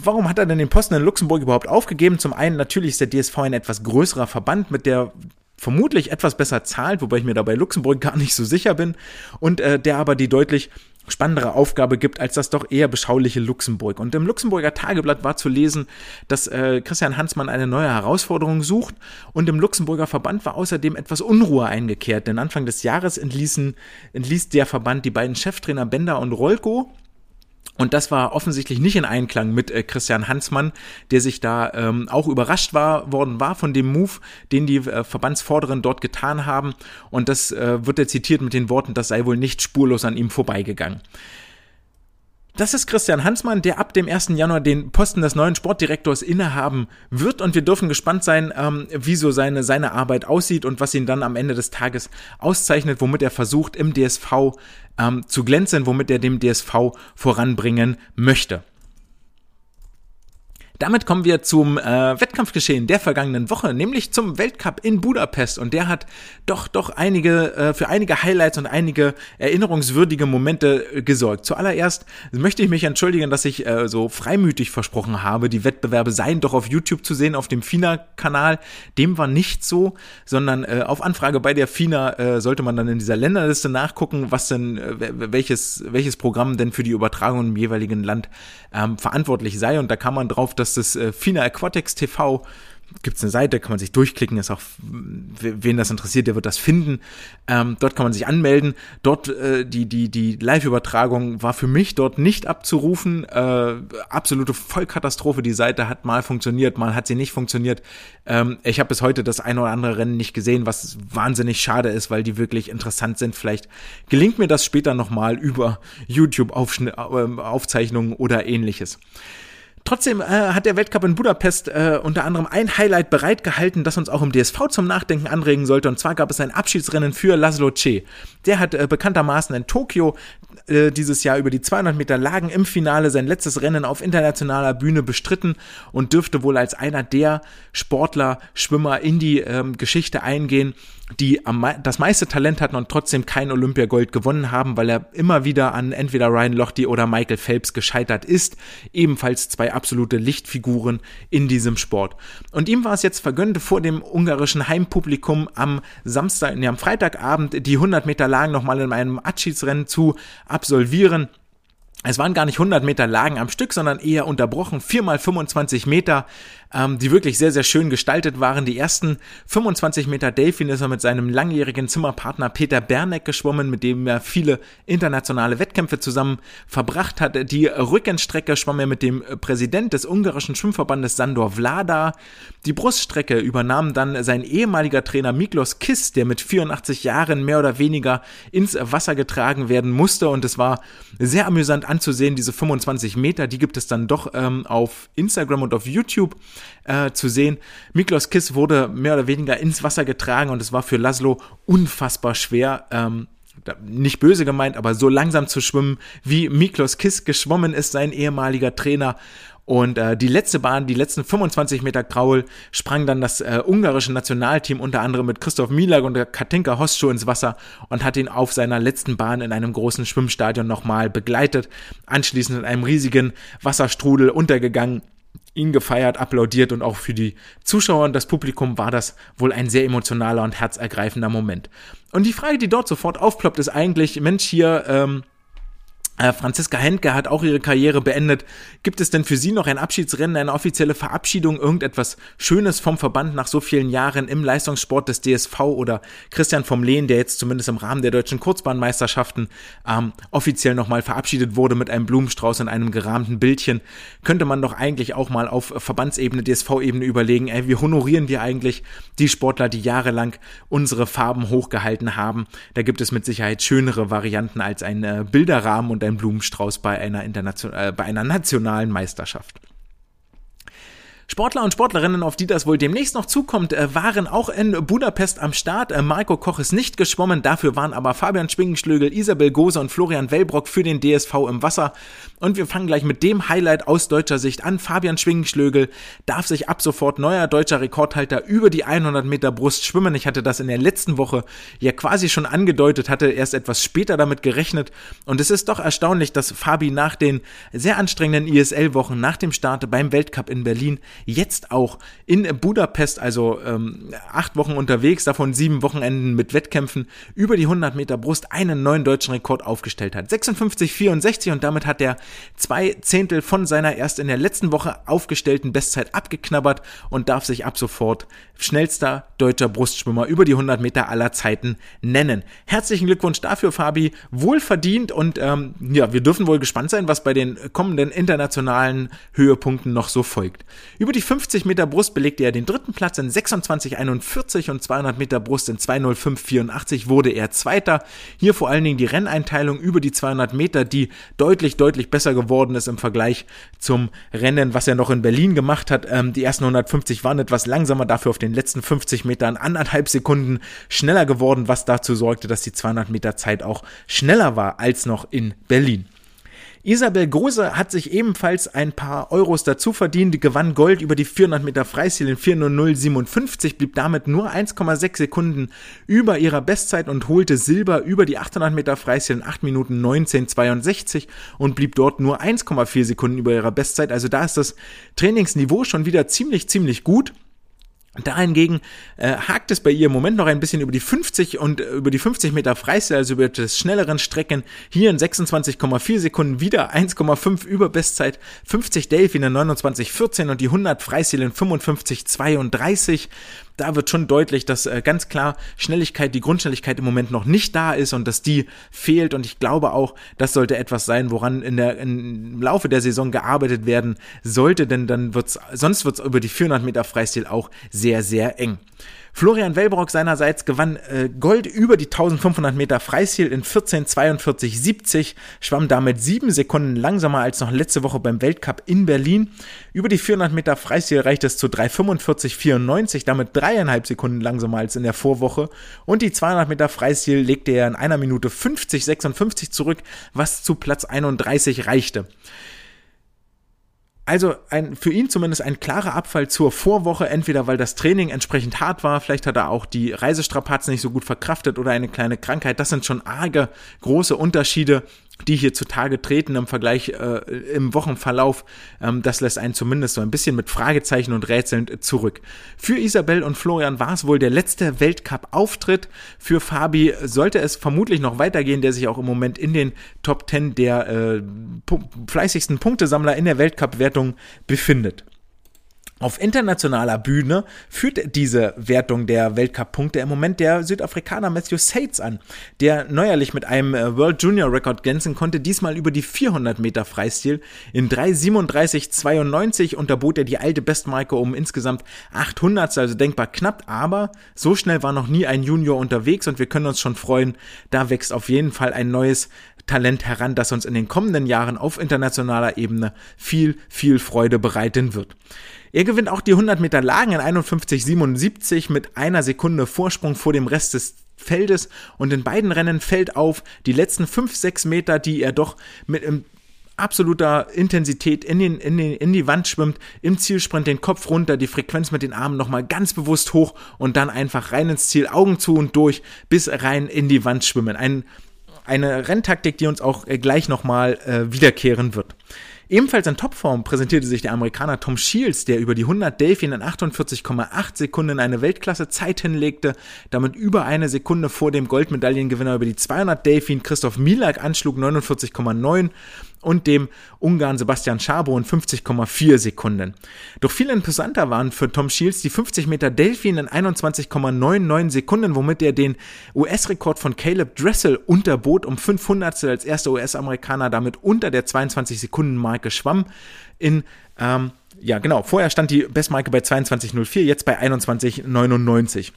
warum hat er denn den Posten in Luxemburg überhaupt aufgegeben? Zum einen, natürlich ist der DSV ein etwas größerer Verband, mit der vermutlich etwas besser zahlt, wobei ich mir dabei Luxemburg gar nicht so sicher bin, und der aber die deutlich spannendere Aufgabe gibt als das doch eher beschauliche Luxemburg. Und im Luxemburger Tageblatt war zu lesen, dass Christian Hansmann eine neue Herausforderung sucht, und im Luxemburger Verband war außerdem etwas Unruhe eingekehrt, denn Anfang des Jahres entließ der Verband die beiden Cheftrainer Bender und Rolko. Und das war offensichtlich nicht in Einklang mit Christian Hansmann, der sich da auch überrascht worden war von dem Move, den die Verbandsvorderen dort getan haben. Und das wird er zitiert mit den Worten, das sei wohl nicht spurlos an ihm vorbeigegangen. Das ist Christian Hansmann, der ab dem 1. Januar den Posten des neuen Sportdirektors innehaben wird, und wir dürfen gespannt sein, wie so seine Arbeit aussieht und was ihn dann am Ende des Tages auszeichnet, womit er versucht, im DSV zu glänzen, womit er dem DSV voranbringen möchte. Damit kommen wir zum Wettkampfgeschehen der vergangenen Woche, nämlich zum Weltcup in Budapest. Und der hat doch für einige Highlights und einige erinnerungswürdige Momente gesorgt. Zuallererst möchte ich mich entschuldigen, dass ich so freimütig versprochen habe, die Wettbewerbe seien doch auf YouTube zu sehen, auf dem FINA-Kanal. Dem war nicht so, sondern auf Anfrage bei der FINA sollte man dann in dieser Länderliste nachgucken, was denn welches Programm denn für die Übertragung im jeweiligen Land verantwortlich sei. Und da kam man drauf, dass das FINA Aquatics TV gibt es eine Seite, kann man sich durchklicken, ist auch, wen das interessiert, der wird das finden. Dort kann man sich anmelden. Dort, die Live-Übertragung war für mich dort nicht abzurufen. Absolute Vollkatastrophe. Die Seite hat mal funktioniert, mal hat sie nicht funktioniert. Ich habe bis heute das ein oder andere Rennen nicht gesehen, was wahnsinnig schade ist, weil die wirklich interessant sind. Vielleicht gelingt mir das später nochmal über YouTube-Aufzeichnungen oder ähnliches. Trotzdem hat der Weltcup in Budapest unter anderem ein Highlight bereitgehalten, das uns auch im DSV zum Nachdenken anregen sollte. Und zwar gab es ein Abschiedsrennen für Laszlo Cseh. Der hat bekanntermaßen in Tokio dieses Jahr über die 200 Meter Lagen im Finale sein letztes Rennen auf internationaler Bühne bestritten und dürfte wohl als einer der Sportler, Schwimmer in die Geschichte eingehen, die das meiste Talent hatten und trotzdem kein Olympiagold gewonnen haben, weil er immer wieder an entweder Ryan Lochte oder Michael Phelps gescheitert ist. Ebenfalls zwei absolute Lichtfiguren in diesem Sport. Und ihm war es jetzt vergönnt, vor dem ungarischen Heimpublikum am Freitagabend die 100 Meter Lagen nochmal in einem Abschiedsrennen zu absolvieren. Es waren gar nicht 100 Meter Lagen am Stück, sondern eher unterbrochen, 4x25 Meter, die wirklich sehr, sehr schön gestaltet waren. Die ersten 25 Meter Delfin ist er mit seinem langjährigen Zimmerpartner Peter Berneck geschwommen, mit dem er viele internationale Wettkämpfe zusammen verbracht hat. Die Rückenstrecke schwamm er mit dem Präsident des ungarischen Schwimmverbandes Sandor Vlada. Die Bruststrecke übernahm dann sein ehemaliger Trainer Miklos Kiss, der mit 84 Jahren mehr oder weniger ins Wasser getragen werden musste, und es war sehr amüsant anzusehen, diese 25 Meter, die gibt es dann doch auf Instagram und auf YouTube zu sehen. Miklos Kiss wurde mehr oder weniger ins Wasser getragen und es war für Laszlo unfassbar schwer, nicht böse gemeint, aber so langsam zu schwimmen, wie Miklos Kiss geschwommen ist, sein ehemaliger Trainer. Und die letzte Bahn, die letzten 25 Meter Kraul, sprang dann das ungarische Nationalteam unter anderem mit Christoph Milak und Katinka Hostschuh ins Wasser und hat ihn auf seiner letzten Bahn in einem großen Schwimmstadion nochmal begleitet. Anschließend in einem riesigen Wasserstrudel untergegangen, ihn gefeiert, applaudiert, und auch für die Zuschauer und das Publikum war das wohl ein sehr emotionaler und herzergreifender Moment. Und die Frage, die dort sofort aufploppt, ist eigentlich, Mensch, hier, Franziska Hendke hat auch ihre Karriere beendet. Gibt es denn für sie noch ein Abschiedsrennen, eine offizielle Verabschiedung, irgendetwas Schönes vom Verband nach so vielen Jahren im Leistungssport des DSV, oder Christian vom Lehn, der jetzt zumindest im Rahmen der deutschen Kurzbahnmeisterschaften offiziell nochmal verabschiedet wurde mit einem Blumenstrauß und einem gerahmten Bildchen? Könnte man doch eigentlich auch mal auf Verbandsebene, DSV-Ebene überlegen, wie honorieren wir eigentlich die Sportler, die jahrelang unsere Farben hochgehalten haben? Da gibt es mit Sicherheit schönere Varianten als ein Bilderrahmen und ein Blumenstrauß bei einer nationalen Meisterschaft. Sportler und Sportlerinnen, auf die das wohl demnächst noch zukommt, waren auch in Budapest am Start. Marco Koch ist nicht geschwommen, dafür waren aber Fabian Schwingenschlögel, Isabel Gose und Florian Wellbrock für den DSV im Wasser. Und wir fangen gleich mit dem Highlight aus deutscher Sicht an. Fabian Schwingenschlögel darf sich ab sofort neuer deutscher Rekordhalter über die 100 Meter Brust schwimmen. Ich hatte das in der letzten Woche ja quasi schon angedeutet, hatte erst etwas später damit gerechnet. Und es ist doch erstaunlich, dass Fabi nach den sehr anstrengenden ISL-Wochen, nach dem Start beim Weltcup in Berlin, jetzt auch in Budapest, also 8 Wochen unterwegs, davon 7 Wochenenden mit Wettkämpfen, über die 100 Meter Brust einen neuen deutschen Rekord aufgestellt hat. 56,64, und damit hat er 2 Zehntel von seiner erst in der letzten Woche aufgestellten Bestzeit abgeknabbert und darf sich ab sofort schnellster deutscher Brustschwimmer über die 100 Meter aller Zeiten nennen. Herzlichen Glückwunsch dafür, Fabi, wohlverdient, und wir dürfen wohl gespannt sein, was bei den kommenden internationalen Höhepunkten noch so folgt. Über die 50 Meter Brust belegte er den 3. Platz in 26,41 und 200 Meter Brust in 2:05,84 wurde er 2. Hier vor allen Dingen die Renneinteilung über die 200 Meter, die deutlich, deutlich besser geworden ist im Vergleich zum Rennen, was er noch in Berlin gemacht hat. Die ersten 150 waren etwas langsamer, dafür auf den letzten 50 Metern 1,5 Sekunden schneller geworden, was dazu sorgte, dass die 200 Meter Zeit auch schneller war als noch in Berlin. Isabel Gose hat sich ebenfalls ein paar Euros dazu verdient, gewann Gold über die 400 Meter Freistil in 4:00,57, blieb damit nur 1,6 Sekunden über ihrer Bestzeit und holte Silber über die 800 Meter Freistil in 8:19,62 und blieb dort nur 1,4 Sekunden über ihrer Bestzeit. Also da ist das Trainingsniveau schon wieder ziemlich, ziemlich gut. Da hingegen hakt es bei ihr im Moment noch ein bisschen über die 50 und über die 50 Meter Freistil, also über das schnelleren Strecken, hier in 26,4 Sekunden wieder 1,5 über Bestzeit, 50 Delfin in 29,14 und die 100 Freistil in 55,32. Da wird schon deutlich, dass ganz klar Schnelligkeit, die Grundschnelligkeit im Moment noch nicht da ist und dass die fehlt, und ich glaube auch, das sollte etwas sein, woran im Laufe der Saison gearbeitet werden sollte, denn dann sonst wird's über die 400 Meter Freistil auch sehr, sehr eng. Florian Wellbrock seinerseits gewann Gold über die 1500 Meter Freistil in 14,42,70, schwamm damit 7 Sekunden langsamer als noch letzte Woche beim Weltcup in Berlin. Über die 400 Meter Freistil reicht es zu 3,45,94, damit 3,5 Sekunden langsamer als in der Vorwoche. Und die 200 Meter Freistil legte er in 1:50,56 zurück, was zu Platz 31 reichte. Also für ihn zumindest ein klarer Abfall zur Vorwoche, entweder weil das Training entsprechend hart war, vielleicht hat er auch die Reisestrapazen nicht so gut verkraftet oder eine kleine Krankheit. Das sind schon arge große Unterschiede, die hier zutage treten im Vergleich im Wochenverlauf. Das lässt einen zumindest so ein bisschen mit Fragezeichen und Rätseln zurück. Für Isabel und Florian war es wohl der letzte Weltcup-Auftritt. Für Fabi sollte es vermutlich noch weitergehen, der sich auch im Moment in den Top 10 der fleißigsten Punktesammler in der Weltcup-Wertung befindet. Auf internationaler Bühne führt diese Wertung der Weltcup-Punkte im Moment der Südafrikaner Matthew Sates an, der neuerlich mit einem World Junior Record glänzen konnte, diesmal über die 400 Meter Freistil. In 3:37,92 unterbot er die alte Bestmarke um insgesamt 800, also denkbar knapp, aber so schnell war noch nie ein Junior unterwegs und wir können uns schon freuen, da wächst auf jeden Fall ein neues Talent heran, das uns in den kommenden Jahren auf internationaler Ebene viel, viel Freude bereiten wird. Er gewinnt auch die 100 Meter Lagen in 51,77 mit 1 Sekunde Vorsprung vor dem Rest des Feldes, und in beiden Rennen fällt auf, die letzten 5-6 Meter, die er doch mit absoluter Intensität in die Wand schwimmt, im Zielsprint den Kopf runter, die Frequenz mit den Armen nochmal ganz bewusst hoch und dann einfach rein ins Ziel, Augen zu und durch, bis rein in die Wand schwimmen. Eine Renntaktik, die uns auch gleich nochmal wiederkehren wird. Ebenfalls in Topform präsentierte sich der Amerikaner Tom Shields, der über die 100 Delfin in 48,8 Sekunden eine Weltklasse-Zeit hinlegte, damit über 1 Sekunde vor dem Goldmedaillengewinner über die 200 Delfin Christoph Milak anschlug, 49,9, und dem Ungarn Sebastian Szabo in 50,4 Sekunden. Doch viel interessanter waren für Tom Shields die 50 Meter Delfin in 21,99 Sekunden, womit er den US-Rekord von Caleb Dressel unterbot um 500stel, als erster US-Amerikaner damit unter der 22-Sekunden-Marke schwamm. Vorher stand die Bestmarke bei 22,04, jetzt bei 21,99.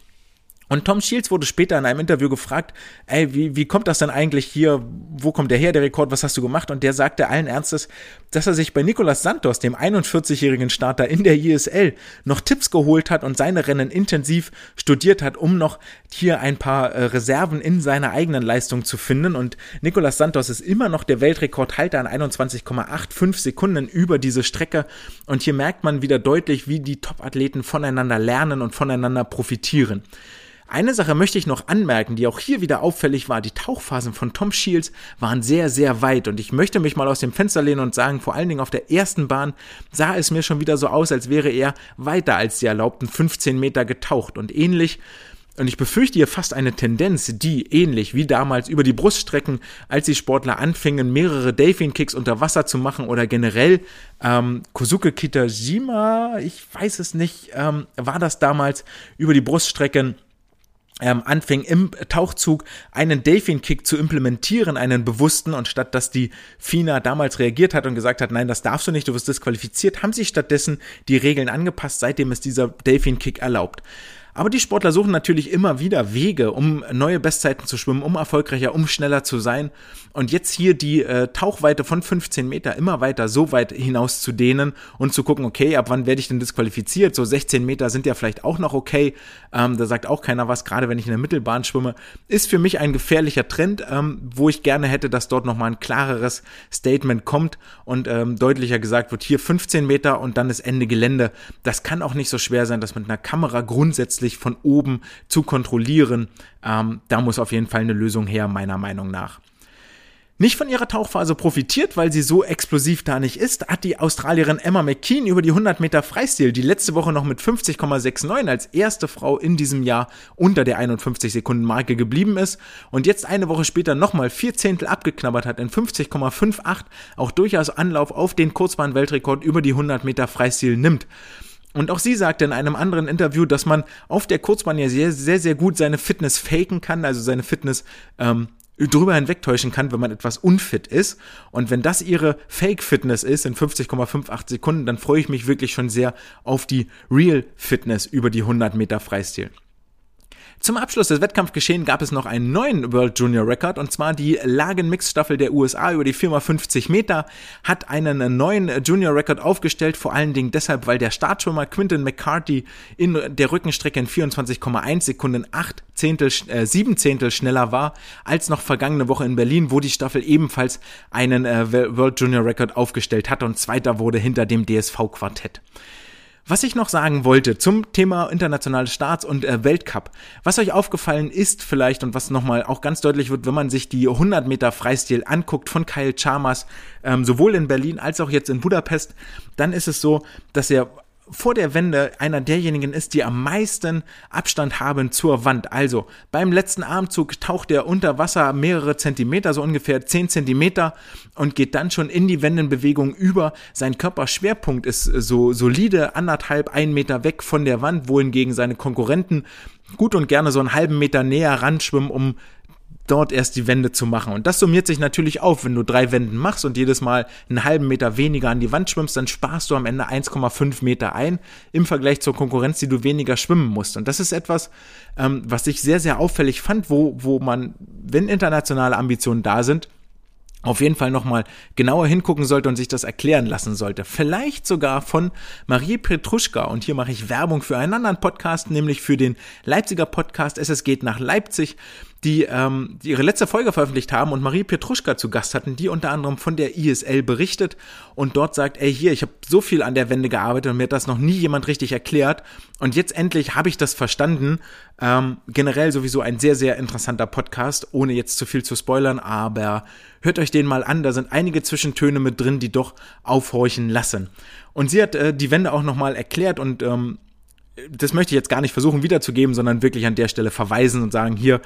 Und Tom Shields wurde später in einem Interview gefragt, wie kommt das denn eigentlich hier, wo kommt der her, der Rekord, was hast du gemacht? Und der sagte allen Ernstes, dass er sich bei Nicolas Santos, dem 41-jährigen Starter in der ISL, noch Tipps geholt hat und seine Rennen intensiv studiert hat, um noch hier ein paar Reserven in seiner eigenen Leistung zu finden. Und Nicolas Santos ist immer noch der Weltrekordhalter an 21,85 Sekunden über diese Strecke. Und hier merkt man wieder deutlich, wie die Top-Athleten voneinander lernen und voneinander profitieren. Eine Sache möchte ich noch anmerken, die auch hier wieder auffällig war. Die Tauchphasen von Tom Shields waren sehr, sehr weit, und ich möchte mich mal aus dem Fenster lehnen und sagen, vor allen Dingen auf der ersten Bahn sah es mir schon wieder so aus, als wäre er weiter als die erlaubten 15 Meter getaucht und ähnlich. Und ich befürchte hier fast eine Tendenz, die ähnlich wie damals über die Bruststrecken, als die Sportler anfingen, mehrere Delfin-Kicks unter Wasser zu machen oder generell Kosuke Kitajima, ich weiß es nicht, war das damals über die Bruststrecken, anfing im Tauchzug einen Delfin-Kick zu implementieren, einen bewussten, und statt dass die FINA damals reagiert hat und gesagt hat, nein, das darfst du nicht, du wirst disqualifiziert, haben sie stattdessen die Regeln angepasst, seitdem ist dieser Delfin-Kick erlaubt. Aber die Sportler suchen natürlich immer wieder Wege, um neue Bestzeiten zu schwimmen, um erfolgreicher, um schneller zu sein. Und jetzt hier die Tauchweite von 15 Meter immer weiter so weit hinaus zu dehnen und zu gucken, okay, ab wann werde ich denn disqualifiziert? So 16 Meter sind ja vielleicht auch noch okay. Da sagt auch keiner was, gerade wenn ich in der Mittelbahn schwimme. Ist für mich ein gefährlicher Trend, wo ich gerne hätte, dass dort nochmal ein klareres Statement kommt und deutlicher gesagt wird, hier 15 Meter und dann ist Ende Gelände. Das kann auch nicht so schwer sein, das mit einer Kamera grundsätzlich von oben zu kontrollieren. Da muss auf jeden Fall eine Lösung her, meiner Meinung nach. nicht von ihrer Tauchphase profitiert, weil sie so explosiv da nicht ist, hat die Australierin Emma McKean über die 100 Meter Freistil, die letzte Woche noch mit 50,69 als erste Frau in diesem Jahr unter der 51-Sekunden-Marke geblieben ist und jetzt eine Woche später nochmal 4 Zehntel abgeknabbert hat in 50,58, auch durchaus Anlauf auf den Kurzbahn-Weltrekord über die 100 Meter Freistil nimmt. Und auch sie sagte in einem anderen Interview, dass man auf der Kurzbahn ja sehr, sehr, sehr gut seine Fitness faken kann, also seine Fitness drüber hinwegtäuschen kann, wenn man etwas unfit ist. Und wenn das ihre Fake-Fitness ist in 50,58 Sekunden, dann freue ich mich wirklich schon sehr auf die Real-Fitness über die 100 Meter Freistil. Zum Abschluss des Wettkampfgeschehens gab es noch einen neuen World Junior Record, und zwar die Lagen-Mix-Staffel der USA über die 4x50 Meter hat einen neuen Junior Record aufgestellt, vor allen Dingen deshalb, weil der Startschwimmer Quinton McCarthy in der Rückenstrecke in 24,1 Sekunden 7 Zehntel schneller war als noch vergangene Woche in Berlin, wo die Staffel ebenfalls einen World Junior Record aufgestellt hat und Zweiter wurde hinter dem DSV-Quartett. Was ich noch sagen wollte zum Thema internationale Starts und Weltcup, was euch aufgefallen ist vielleicht und was nochmal auch ganz deutlich wird, wenn man sich die 100 Meter Freistil anguckt von Kyle Chalmers, sowohl in Berlin als auch jetzt in Budapest, dann ist es so, dass er vor der Wende einer derjenigen ist, die am meisten Abstand haben zur Wand. Also beim letzten Armzug taucht er unter Wasser mehrere Zentimeter, so ungefähr 10 Zentimeter und geht dann schon in die Wendenbewegung über. Sein Körperschwerpunkt ist so solide 1,5, 1 Meter weg von der Wand, wohingegen seine Konkurrenten gut und gerne so einen halben Meter näher ranschwimmen, um dort erst die Wende zu machen. Und das summiert sich natürlich auf, wenn du 3 Wenden machst und jedes Mal einen halben Meter weniger an die Wand schwimmst, dann sparst du am Ende 1,5 Meter ein, im Vergleich zur Konkurrenz, die du weniger schwimmen musst. Und das ist etwas, was ich sehr, sehr auffällig fand, wo man, wenn internationale Ambitionen da sind, auf jeden Fall nochmal genauer hingucken sollte und sich das erklären lassen sollte. Vielleicht sogar von Marie Petruschka. Und hier mache ich Werbung für einen anderen Podcast, nämlich für den Leipziger Podcast SS geht nach Leipzig, die ihre letzte Folge veröffentlicht haben und Marie Petruschka zu Gast hatten, die unter anderem von der ISL berichtet und dort sagt, ich habe so viel an der Wende gearbeitet und mir hat das noch nie jemand richtig erklärt und jetzt endlich habe ich das verstanden. Generell sowieso ein sehr, sehr interessanter Podcast, ohne jetzt zu viel zu spoilern, aber hört euch den mal an, da sind einige Zwischentöne mit drin, die doch aufhorchen lassen. Und sie hat die Wende auch nochmal erklärt und das möchte ich jetzt gar nicht versuchen wiederzugeben, sondern wirklich an der Stelle verweisen und sagen, hier,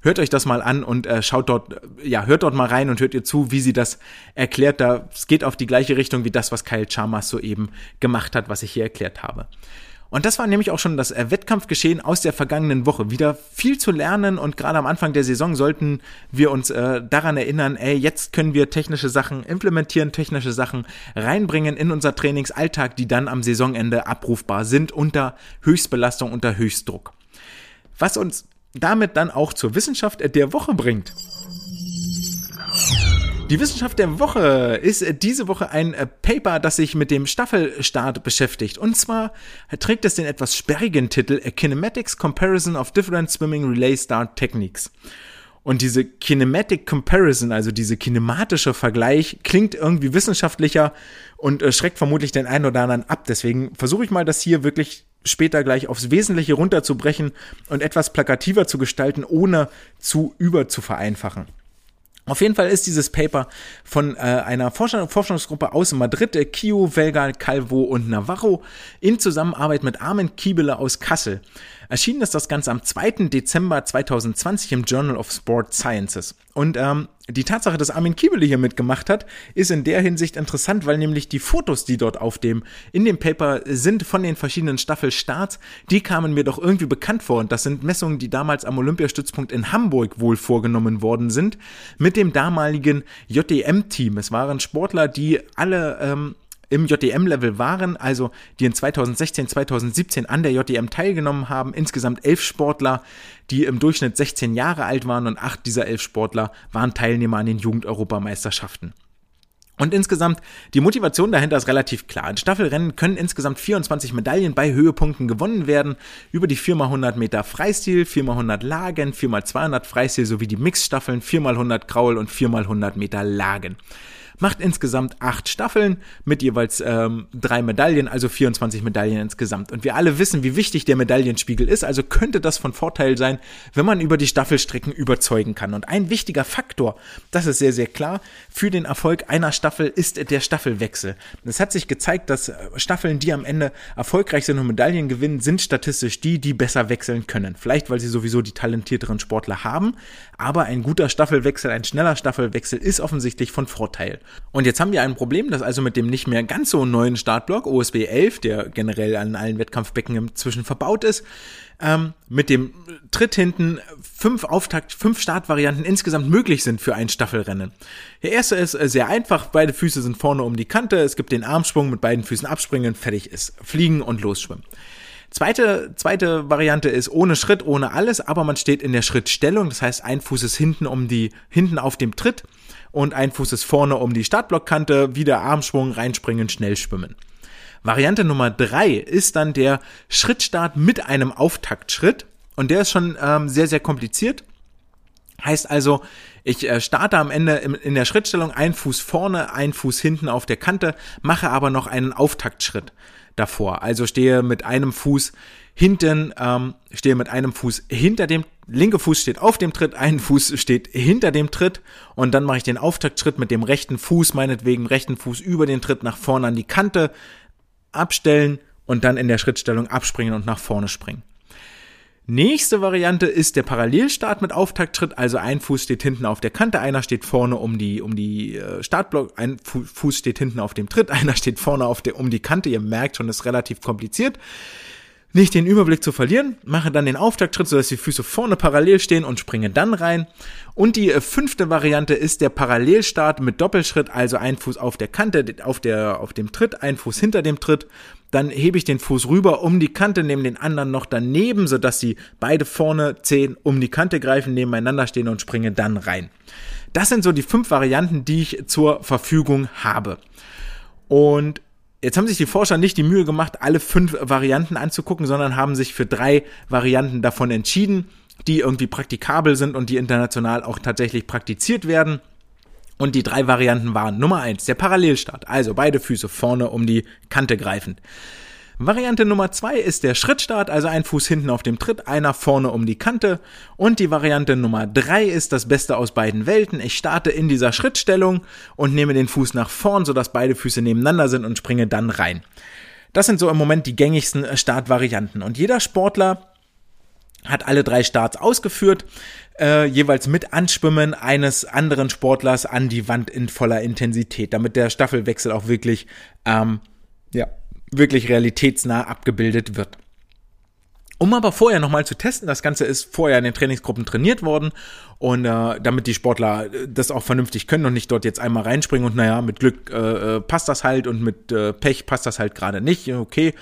hört euch das mal an und hört dort mal rein und hört ihr zu, wie sie das erklärt. Es geht auf die gleiche Richtung wie das, was Kyle Chalmers soeben gemacht hat, was ich hier erklärt habe. Und das war nämlich auch schon das Wettkampfgeschehen aus der vergangenen Woche. Wieder viel zu lernen und gerade am Anfang der Saison sollten wir uns daran erinnern, jetzt können wir technische Sachen implementieren, technische Sachen reinbringen in unser Trainingsalltag, die dann am Saisonende abrufbar sind unter Höchstbelastung, unter Höchstdruck. Was uns damit dann auch zur Wissenschaft der Woche bringt. Die Wissenschaft der Woche ist diese Woche ein Paper, das sich mit dem Staffelstart beschäftigt. Und zwar trägt es den etwas sperrigen Titel A Kinematics Comparison of Different Swimming Relay Start Techniques. Und diese Kinematic Comparison, also diese kinematische Vergleich, klingt irgendwie wissenschaftlicher und schreckt vermutlich den einen oder anderen ab. Deswegen versuche ich mal, das hier wirklich später gleich aufs Wesentliche runterzubrechen und etwas plakativer zu gestalten, ohne zu vereinfachen. Auf jeden Fall ist dieses Paper von einer Forschungsgruppe aus Madrid, Kiu, Velga, Calvo und Navarro, in Zusammenarbeit mit Armin Kiebele aus Kassel. Erschienen ist das Ganze am 2. Dezember 2020 im Journal of Sport Sciences. Und die Tatsache, dass Armin Kiebele hier mitgemacht hat, ist in der Hinsicht interessant, weil nämlich die Fotos, die dort in dem Paper sind von den verschiedenen Staffelstarts, die kamen mir doch irgendwie bekannt vor. Und das sind Messungen, die damals am Olympiastützpunkt in Hamburg wohl vorgenommen worden sind, mit dem damaligen JDM-Team. Es waren Sportler, die alle im JDM-Level waren, also die in 2016, 2017 an der JDM teilgenommen haben, insgesamt 11 Sportler, die im Durchschnitt 16 Jahre alt waren und 8 dieser 11 Sportler waren Teilnehmer an den Jugend-Europameisterschaften. Und insgesamt, die Motivation dahinter ist relativ klar. In Staffelrennen können insgesamt 24 Medaillen bei Höhepunkten gewonnen werden, über die 4x100 Meter Freistil, 4x100 Lagen, 4x200 Freistil sowie die Mixstaffeln, 4x100 Kraul und 4x100 Meter Lagen. macht insgesamt 8 Staffeln mit jeweils 3 Medaillen, also 24 Medaillen insgesamt. Und wir alle wissen, wie wichtig der Medaillenspiegel ist, also könnte das von Vorteil sein, wenn man über die Staffelstrecken überzeugen kann. Und ein wichtiger Faktor, das ist sehr, sehr klar, für den Erfolg einer Staffel ist der Staffelwechsel. Es hat sich gezeigt, dass Staffeln, die am Ende erfolgreich sind und Medaillen gewinnen, sind statistisch die, die besser wechseln können. Vielleicht, weil sie sowieso die talentierteren Sportler haben, aber ein guter Staffelwechsel, ein schneller Staffelwechsel ist offensichtlich von Vorteil. Und jetzt haben wir ein Problem, dass also mit dem nicht mehr ganz so neuen Startblock, OSB 11, der generell an allen Wettkampfbecken inzwischen verbaut ist, mit dem Tritt hinten 5 Startvarianten insgesamt möglich sind für ein Staffelrennen. Der erste ist sehr einfach, beide Füße sind vorne um die Kante, es gibt den Armsprung, mit beiden Füßen abspringen, fertig ist. Fliegen und losschwimmen. Zweite Variante ist ohne Schritt, ohne alles, aber man steht in der Schrittstellung, das heißt, ein Fuß ist hinten auf dem Tritt und ein Fuß ist vorne um die Startblockkante, wieder Armschwung, reinspringen, schnell schwimmen. Variante Nummer 3 ist dann der Schrittstart mit einem Auftaktschritt und der ist schon sehr, sehr kompliziert. Heißt also, ich starte am Ende in der Schrittstellung, ein Fuß vorne, ein Fuß hinten auf der Kante, mache aber noch einen Auftaktschritt davor. Also stehe mit einem Fuß hinten, stehe mit einem Fuß hinter dem, linke Fuß steht auf dem Tritt, ein Fuß steht hinter dem Tritt und dann mache ich den Auftaktschritt mit dem rechten Fuß, meinetwegen rechten Fuß über den Tritt nach vorne an die Kante, abstellen und dann in der Schrittstellung abspringen und nach vorne springen. Nächste Variante ist der Parallelstart mit Auftaktschritt, also ein Fuß steht hinten auf der Kante, einer steht vorne um die Startblock, ein Fuß steht hinten auf dem Tritt, einer steht vorne um die Kante, ihr merkt schon, das ist relativ kompliziert. Nicht den Überblick zu verlieren, mache dann den Auftaktschritt, sodass die Füße vorne parallel stehen und springe dann rein. Und die 5. Variante ist der Parallelstart mit Doppelschritt, also ein Fuß auf der Kante, auf dem Tritt, ein Fuß hinter dem Tritt. Dann hebe ich den Fuß rüber um die Kante, nehme den anderen noch daneben, sodass sie beide vorne 10 um die Kante greifen, nebeneinander stehen und springe dann rein. Das sind so die 5 Varianten, die ich zur Verfügung habe. Und jetzt haben sich die Forscher nicht die Mühe gemacht, alle 5 Varianten anzugucken, sondern haben sich für 3 Varianten davon entschieden, die irgendwie praktikabel sind und die international auch tatsächlich praktiziert werden. Und die 3 Varianten waren Nummer 1, der Parallelstart, also beide Füße vorne um die Kante greifend. Variante Nummer 2 ist der Schrittstart, also ein Fuß hinten auf dem Tritt, einer vorne um die Kante. Und die Variante Nummer 3 ist das Beste aus beiden Welten. Ich starte in dieser Schrittstellung und nehme den Fuß nach vorn, sodass beide Füße nebeneinander sind und springe dann rein. Das sind so im Moment die gängigsten Startvarianten. Und jeder Sportler hat alle 3 Starts ausgeführt, jeweils mit Anschwimmen eines anderen Sportlers an die Wand in voller Intensität, damit der Staffelwechsel auch wirklich, wirklich realitätsnah abgebildet wird. Um aber vorher nochmal zu testen, das Ganze ist vorher in den Trainingsgruppen trainiert worden und damit die Sportler das auch vernünftig können und nicht dort jetzt einmal reinspringen und naja, mit Glück passt das halt und mit Pech passt das halt gerade nicht, okay,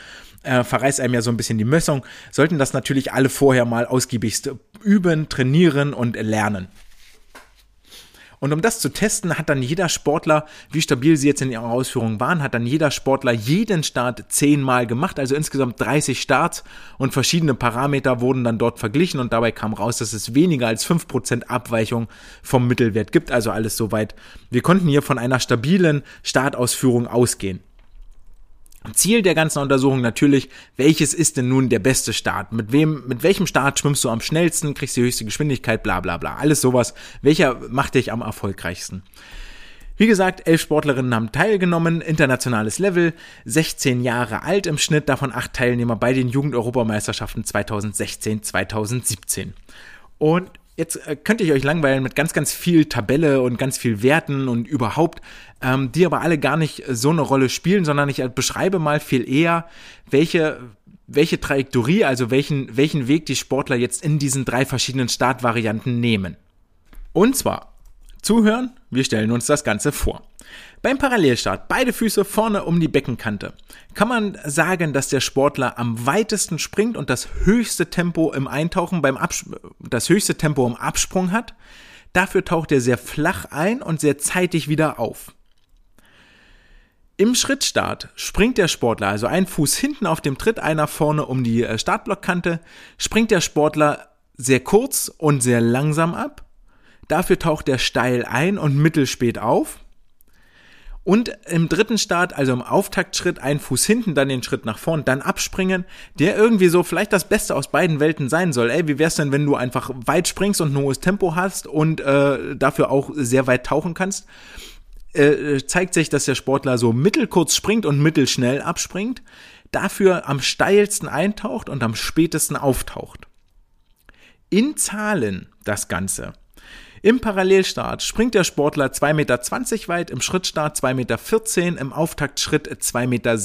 verreißt einem ja so ein bisschen die Messung, sollten das natürlich alle vorher mal ausgiebigst üben, trainieren und lernen. Und um das zu testen, hat dann jeder Sportler, wie stabil sie jetzt in ihrer Ausführung waren, hat dann jeder Sportler jeden Start 10-mal gemacht, also insgesamt 30 Starts und verschiedene Parameter wurden dann dort verglichen und dabei kam raus, dass es weniger als 5% Abweichung vom Mittelwert gibt, also alles soweit. Wir konnten hier von einer stabilen Startausführung ausgehen. Ziel der ganzen Untersuchung natürlich, welches ist denn nun der beste Start? Mit welchem Start schwimmst du am schnellsten, kriegst die höchste Geschwindigkeit, bla bla bla, alles sowas. Welcher macht dich am erfolgreichsten? Wie gesagt, 11 Sportlerinnen haben teilgenommen, internationales Level, 16 Jahre alt im Schnitt, davon 8 Teilnehmer bei den Jugend-Europameisterschaften 2016, 2017. Und jetzt könnte ich euch langweilen mit ganz, ganz viel Tabelle und ganz viel Werten und überhaupt, die aber alle gar nicht so eine Rolle spielen, sondern ich beschreibe mal viel eher, welche Trajektorie, also welchen Weg die Sportler jetzt in diesen 3 verschiedenen Startvarianten nehmen. Und zwar zuhören, wir stellen uns das Ganze vor. Beim Parallelstart, beide Füße vorne um die Beckenkante, kann man sagen, dass der Sportler am weitesten springt und das höchste Tempo im Eintauchen, das höchste Tempo im Absprung hat. Dafür taucht er sehr flach ein und sehr zeitig wieder auf. Im Schrittstart springt der Sportler, also ein Fuß hinten auf dem Tritt, einer vorne um die Startblockkante, springt der Sportler sehr kurz und sehr langsam ab. Dafür taucht er steil ein und mittelspät auf. Und im dritten Start, also im Auftaktschritt, einen Fuß hinten, dann den Schritt nach vorn, dann abspringen, der irgendwie so vielleicht das Beste aus beiden Welten sein soll. Ey, wie wär's denn, wenn du einfach weit springst und ein hohes Tempo hast und dafür auch sehr weit tauchen kannst? Zeigt sich, dass der Sportler so mittelkurz springt und mittelschnell abspringt, dafür am steilsten eintaucht und am spätesten auftaucht. In Zahlen das Ganze. Im Parallelstart springt der Sportler 2,20 Meter weit, im Schrittstart 2,14 Meter, im Auftaktschritt 2,16 Meter.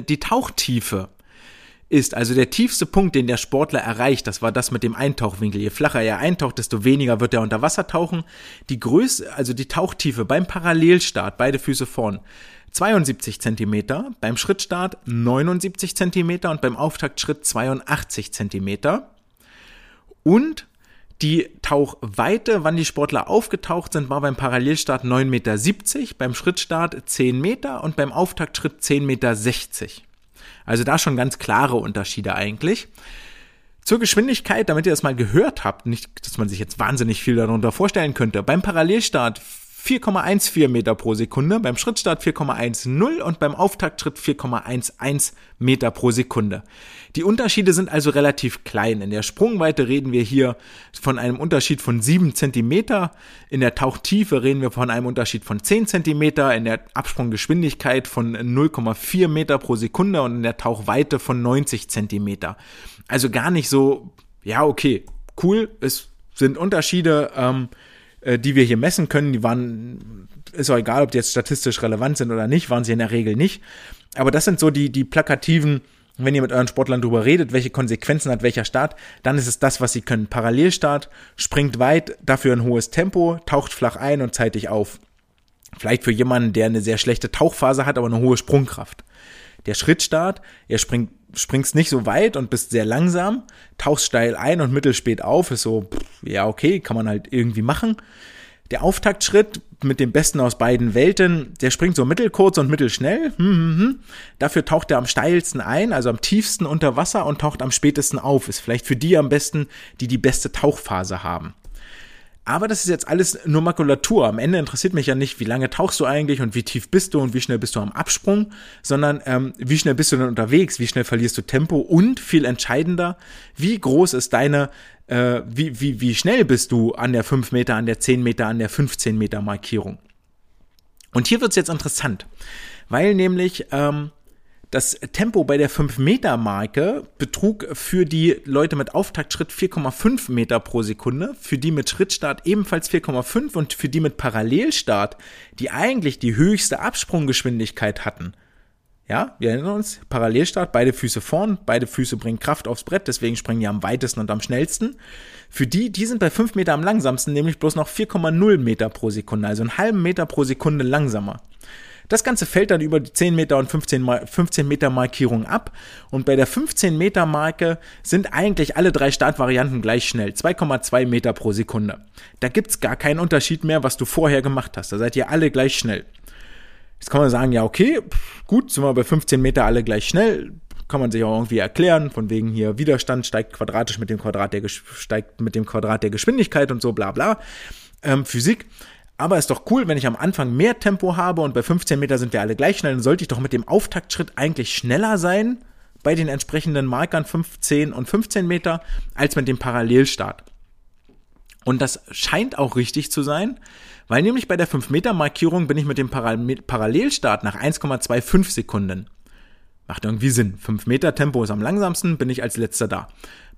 Die Tauchtiefe ist also der tiefste Punkt, den der Sportler erreicht. Das war das mit dem Eintauchwinkel. Je flacher er eintaucht, desto weniger wird er unter Wasser tauchen. Die Größe, also die Tauchtiefe beim Parallelstart, beide Füße vorn, 72 Zentimeter, beim Schrittstart 79 Zentimeter und beim Auftaktschritt 82 Zentimeter. Und die Tauchweite, wann die Sportler aufgetaucht sind, war beim Parallelstart 9,70 Meter, beim Schrittstart 10 Meter und beim Auftaktschritt 10,60 Meter. Also da schon ganz klare Unterschiede eigentlich. Zur Geschwindigkeit, damit ihr das mal gehört habt, nicht, dass man sich jetzt wahnsinnig viel darunter vorstellen könnte. Beim Parallelstart 4,14 Meter pro Sekunde, beim Schrittstart 4,10 und beim Auftaktschritt 4,11 Meter pro Sekunde. Die Unterschiede sind also relativ klein. In der Sprungweite reden wir hier von einem Unterschied von 7 Zentimeter, in der Tauchtiefe reden wir von einem Unterschied von 10 Zentimeter, in der Absprunggeschwindigkeit von 0,4 Meter pro Sekunde und in der Tauchweite von 90 Zentimeter. Also gar nicht so, ja okay, cool, es sind Unterschiede, die wir hier messen können, die waren, ist auch egal, ob die jetzt statistisch relevant sind oder nicht, waren sie in der Regel nicht. Aber das sind so die plakativen, wenn ihr mit euren Sportlern drüber redet, welche Konsequenzen hat welcher Start, dann ist es das, was sie können. Parallelstart, springt weit, dafür ein hohes Tempo, taucht flach ein und zeitig auf. Vielleicht für jemanden, der eine sehr schlechte Tauchphase hat, aber eine hohe Sprungkraft. Der Schrittstart, er springst nicht so weit und bist sehr langsam, tauchst steil ein und mittelspät auf, ist so, ja okay, kann man halt irgendwie machen. Der Auftaktschritt mit dem Besten aus beiden Welten, der springt so mittelkurz und mittelschnell, Dafür taucht er am steilsten ein, also am tiefsten unter Wasser und taucht am spätesten auf, ist vielleicht für die am besten, die die beste Tauchphase haben. Aber das ist jetzt alles nur Makulatur. Am Ende interessiert mich ja nicht, wie lange tauchst du eigentlich und wie tief bist du und wie schnell bist du am Absprung, sondern wie schnell bist du denn unterwegs, wie schnell verlierst du Tempo und viel entscheidender, wie groß ist deine, wie schnell bist du an der 5 Meter, an der 10 Meter, an der 15 Meter Markierung. Und hier wird's jetzt interessant, weil nämlich das Tempo bei der 5-Meter-Marke betrug für die Leute mit Auftaktschritt 4,5 Meter pro Sekunde, für die mit Schrittstart ebenfalls 4,5 und für die mit Parallelstart, die eigentlich die höchste Absprunggeschwindigkeit hatten. Ja, wir erinnern uns, Parallelstart, beide Füße vorn, beide Füße bringen Kraft aufs Brett, deswegen springen die am weitesten und am schnellsten. Für die sind bei 5 Meter am langsamsten, nämlich bloß noch 4,0 Meter pro Sekunde, also einen halben Meter pro Sekunde langsamer. Das Ganze fällt dann über die 10 Meter und 15 Meter Markierung ab und bei der 15 Meter Marke sind eigentlich alle drei Startvarianten gleich schnell, 2,2 Meter pro Sekunde. Da gibt's gar keinen Unterschied mehr, was du vorher gemacht hast, da seid ihr alle gleich schnell. Jetzt kann man sagen, ja okay, gut, sind wir bei 15 Meter alle gleich schnell, kann man sich auch irgendwie erklären, von wegen hier Widerstand steigt quadratisch mit dem Quadrat der Geschwindigkeit und so bla bla, Physik. Aber ist doch cool, wenn ich am Anfang mehr Tempo habe und bei 15 Meter sind wir alle gleich schnell, dann sollte ich doch mit dem Auftaktschritt eigentlich schneller sein bei den entsprechenden Markern 15 und 15 Meter als mit dem Parallelstart. Und das scheint auch richtig zu sein, weil nämlich bei der 5-Meter-Markierung bin ich mit dem Parallelstart nach 1,25 Sekunden. Macht irgendwie Sinn. 5 Meter Tempo ist am langsamsten, bin ich als letzter da.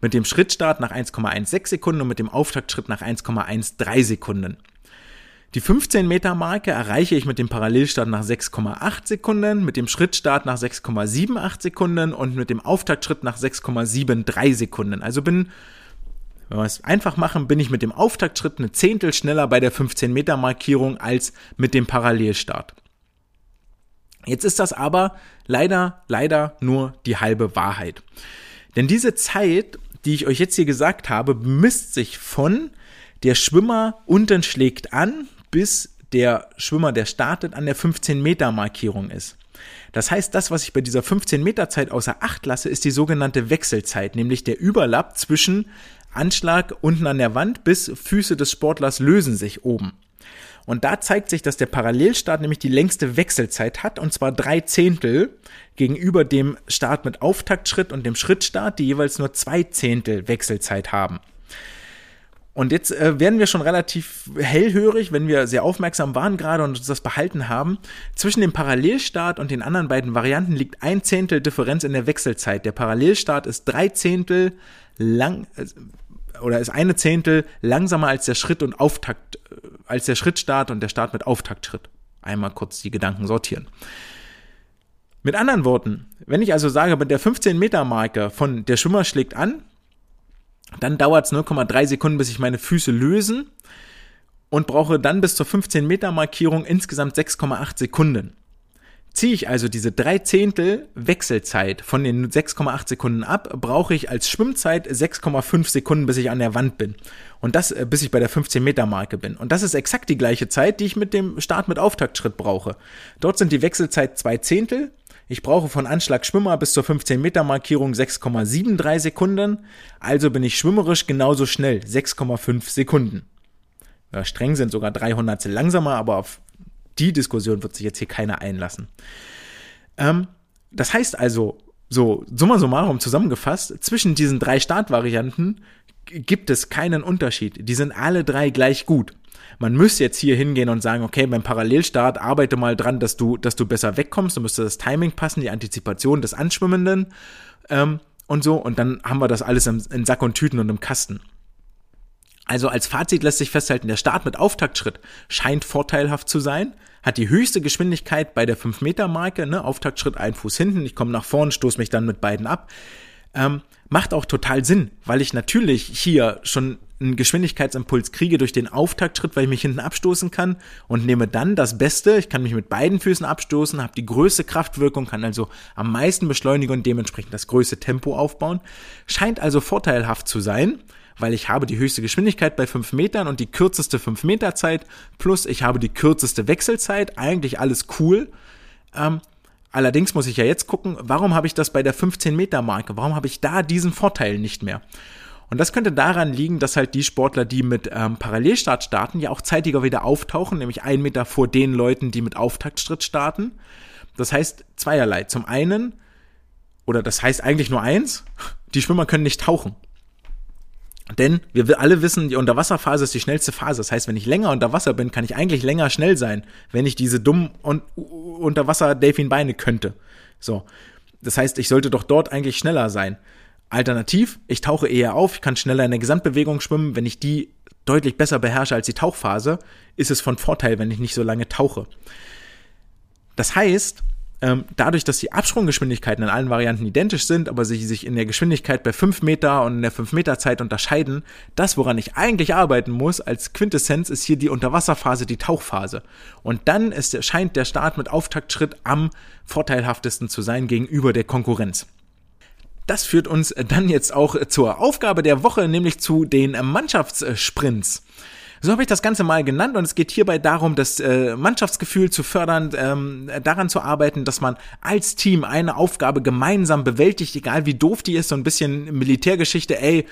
Mit dem Schrittstart nach 1,16 Sekunden und mit dem Auftaktschritt nach 1,13 Sekunden. Die 15-Meter-Marke erreiche ich mit dem Parallelstart nach 6,8 Sekunden, mit dem Schrittstart nach 6,78 Sekunden und mit dem Auftaktschritt nach 6,73 Sekunden. Also wenn wir es einfach machen, bin ich mit dem Auftaktschritt eine Zehntel schneller bei der 15-Meter-Markierung als mit dem Parallelstart. Jetzt ist das aber leider nur die halbe Wahrheit. Denn diese Zeit, die ich euch jetzt hier gesagt habe, bemisst sich von der Schwimmer unten schlägt an, bis der Schwimmer, der startet, an der 15-Meter-Markierung ist. Das heißt, das, was ich bei dieser 15-Meter-Zeit außer Acht lasse, ist die sogenannte Wechselzeit, nämlich der Überlapp zwischen Anschlag unten an der Wand bis Füße des Sportlers lösen sich oben. Und da zeigt sich, dass der Parallelstart nämlich die längste Wechselzeit hat, und zwar 3 Zehntel gegenüber dem Start mit Auftaktschritt und dem Schrittstart, die jeweils nur 2 Zehntel Wechselzeit haben. Und jetzt werden wir schon relativ hellhörig, wenn wir sehr aufmerksam waren gerade und uns das behalten haben. Zwischen dem Parallelstart und den anderen beiden Varianten liegt 1 Zehntel Differenz in der Wechselzeit. Der Parallelstart ist 3 Zehntel lang, oder ist 1 Zehntel langsamer als der Schritt und Auftakt, als der Schrittstart und der Start mit Auftaktschritt. Einmal kurz die Gedanken sortieren. Mit anderen Worten, wenn ich also sage, bei der 15-Meter-Marke von der Schwimmer schlägt an, dann dauert es 0,3 Sekunden, bis ich meine Füße lösen, und brauche dann bis zur 15-Meter-Markierung insgesamt 6,8 Sekunden. Ziehe ich also diese 3 Zehntel Wechselzeit von den 6,8 Sekunden ab, brauche ich als Schwimmzeit 6,5 Sekunden, bis ich an der Wand bin. Und das, bis ich bei der 15-Meter-Marke bin. Und das ist exakt die gleiche Zeit, die ich mit dem Start mit Auftaktschritt brauche. Dort sind die Wechselzeit 2 Zehntel. Ich brauche von Anschlag Schwimmer bis zur 15-Meter-Markierung 6,73 Sekunden, also bin ich schwimmerisch genauso schnell, 6,5 Sekunden. Ja, streng sind sogar 300 langsamer, aber auf die Diskussion wird sich jetzt hier keiner einlassen. Das heißt also, so summa summarum zusammengefasst, zwischen diesen 3 Startvarianten gibt es keinen Unterschied. Die sind alle 3 gleich gut. Man müsste jetzt hier hingehen und sagen, okay, beim Parallelstart arbeite mal dran, dass du besser wegkommst, dann müsste das Timing passen, die Antizipation des Anschwimmenden und so, und dann haben wir das alles in Sack und Tüten und im Kasten. Also als Fazit lässt sich festhalten, der Start mit Auftaktschritt scheint vorteilhaft zu sein, hat die höchste Geschwindigkeit bei der 5-Meter-Marke, ne? Auftaktschritt, ein Fuß hinten, ich komme nach vorn, stoße mich dann mit beiden ab. Macht auch total Sinn, weil ich natürlich hier schon einen Geschwindigkeitsimpuls kriege durch den Auftaktschritt, weil ich mich hinten abstoßen kann und nehme dann das Beste. Ich kann mich mit beiden Füßen abstoßen, habe die größte Kraftwirkung, kann also am meisten beschleunigen und dementsprechend das größte Tempo aufbauen. Scheint also vorteilhaft zu sein, weil ich habe die höchste Geschwindigkeit bei 5 Metern und die kürzeste 5-Meter-Zeit, plus ich habe die kürzeste Wechselzeit, eigentlich alles cool. Allerdings muss ich ja jetzt gucken, warum habe ich das bei der 15-Meter-Marke? Warum habe ich da diesen Vorteil nicht mehr? Und das könnte daran liegen, dass halt die Sportler, die mit Parallelstart starten, ja auch zeitiger wieder auftauchen, nämlich 1 Meter vor den Leuten, die mit Auftaktschritt starten. Das heißt zweierlei. Zum einen, oder das heißt eigentlich nur eins, die Schwimmer können nicht tauchen. Denn wir alle wissen, die Unterwasserphase ist die schnellste Phase. Das heißt, wenn ich länger unter Wasser bin, kann ich eigentlich länger schnell sein, wenn ich diese dummen Unterwasser-Delfinbeine könnte. So. Das heißt, ich sollte doch dort eigentlich schneller sein. Alternativ, ich tauche eher auf, ich kann schneller in der Gesamtbewegung schwimmen. Wenn ich die deutlich besser beherrsche als die Tauchphase, ist es von Vorteil, wenn ich nicht so lange tauche. Das heißt, dadurch, dass die Absprunggeschwindigkeiten in allen Varianten identisch sind, aber sie sich in der Geschwindigkeit bei 5 Meter und in der 5-Meter-Zeit unterscheiden, das, woran ich eigentlich arbeiten muss als Quintessenz, ist hier die Unterwasserphase, die Tauchphase. Und dann scheint der Start mit Auftaktschritt am vorteilhaftesten zu sein gegenüber der Konkurrenz. Das führt uns dann jetzt auch zur Aufgabe der Woche, nämlich zu den Mannschaftssprints. So habe ich das Ganze mal genannt, und es geht hierbei darum, das Mannschaftsgefühl zu fördern, daran zu arbeiten, dass man als Team eine Aufgabe gemeinsam bewältigt, egal wie doof die ist, so ein bisschen Militärgeschichte,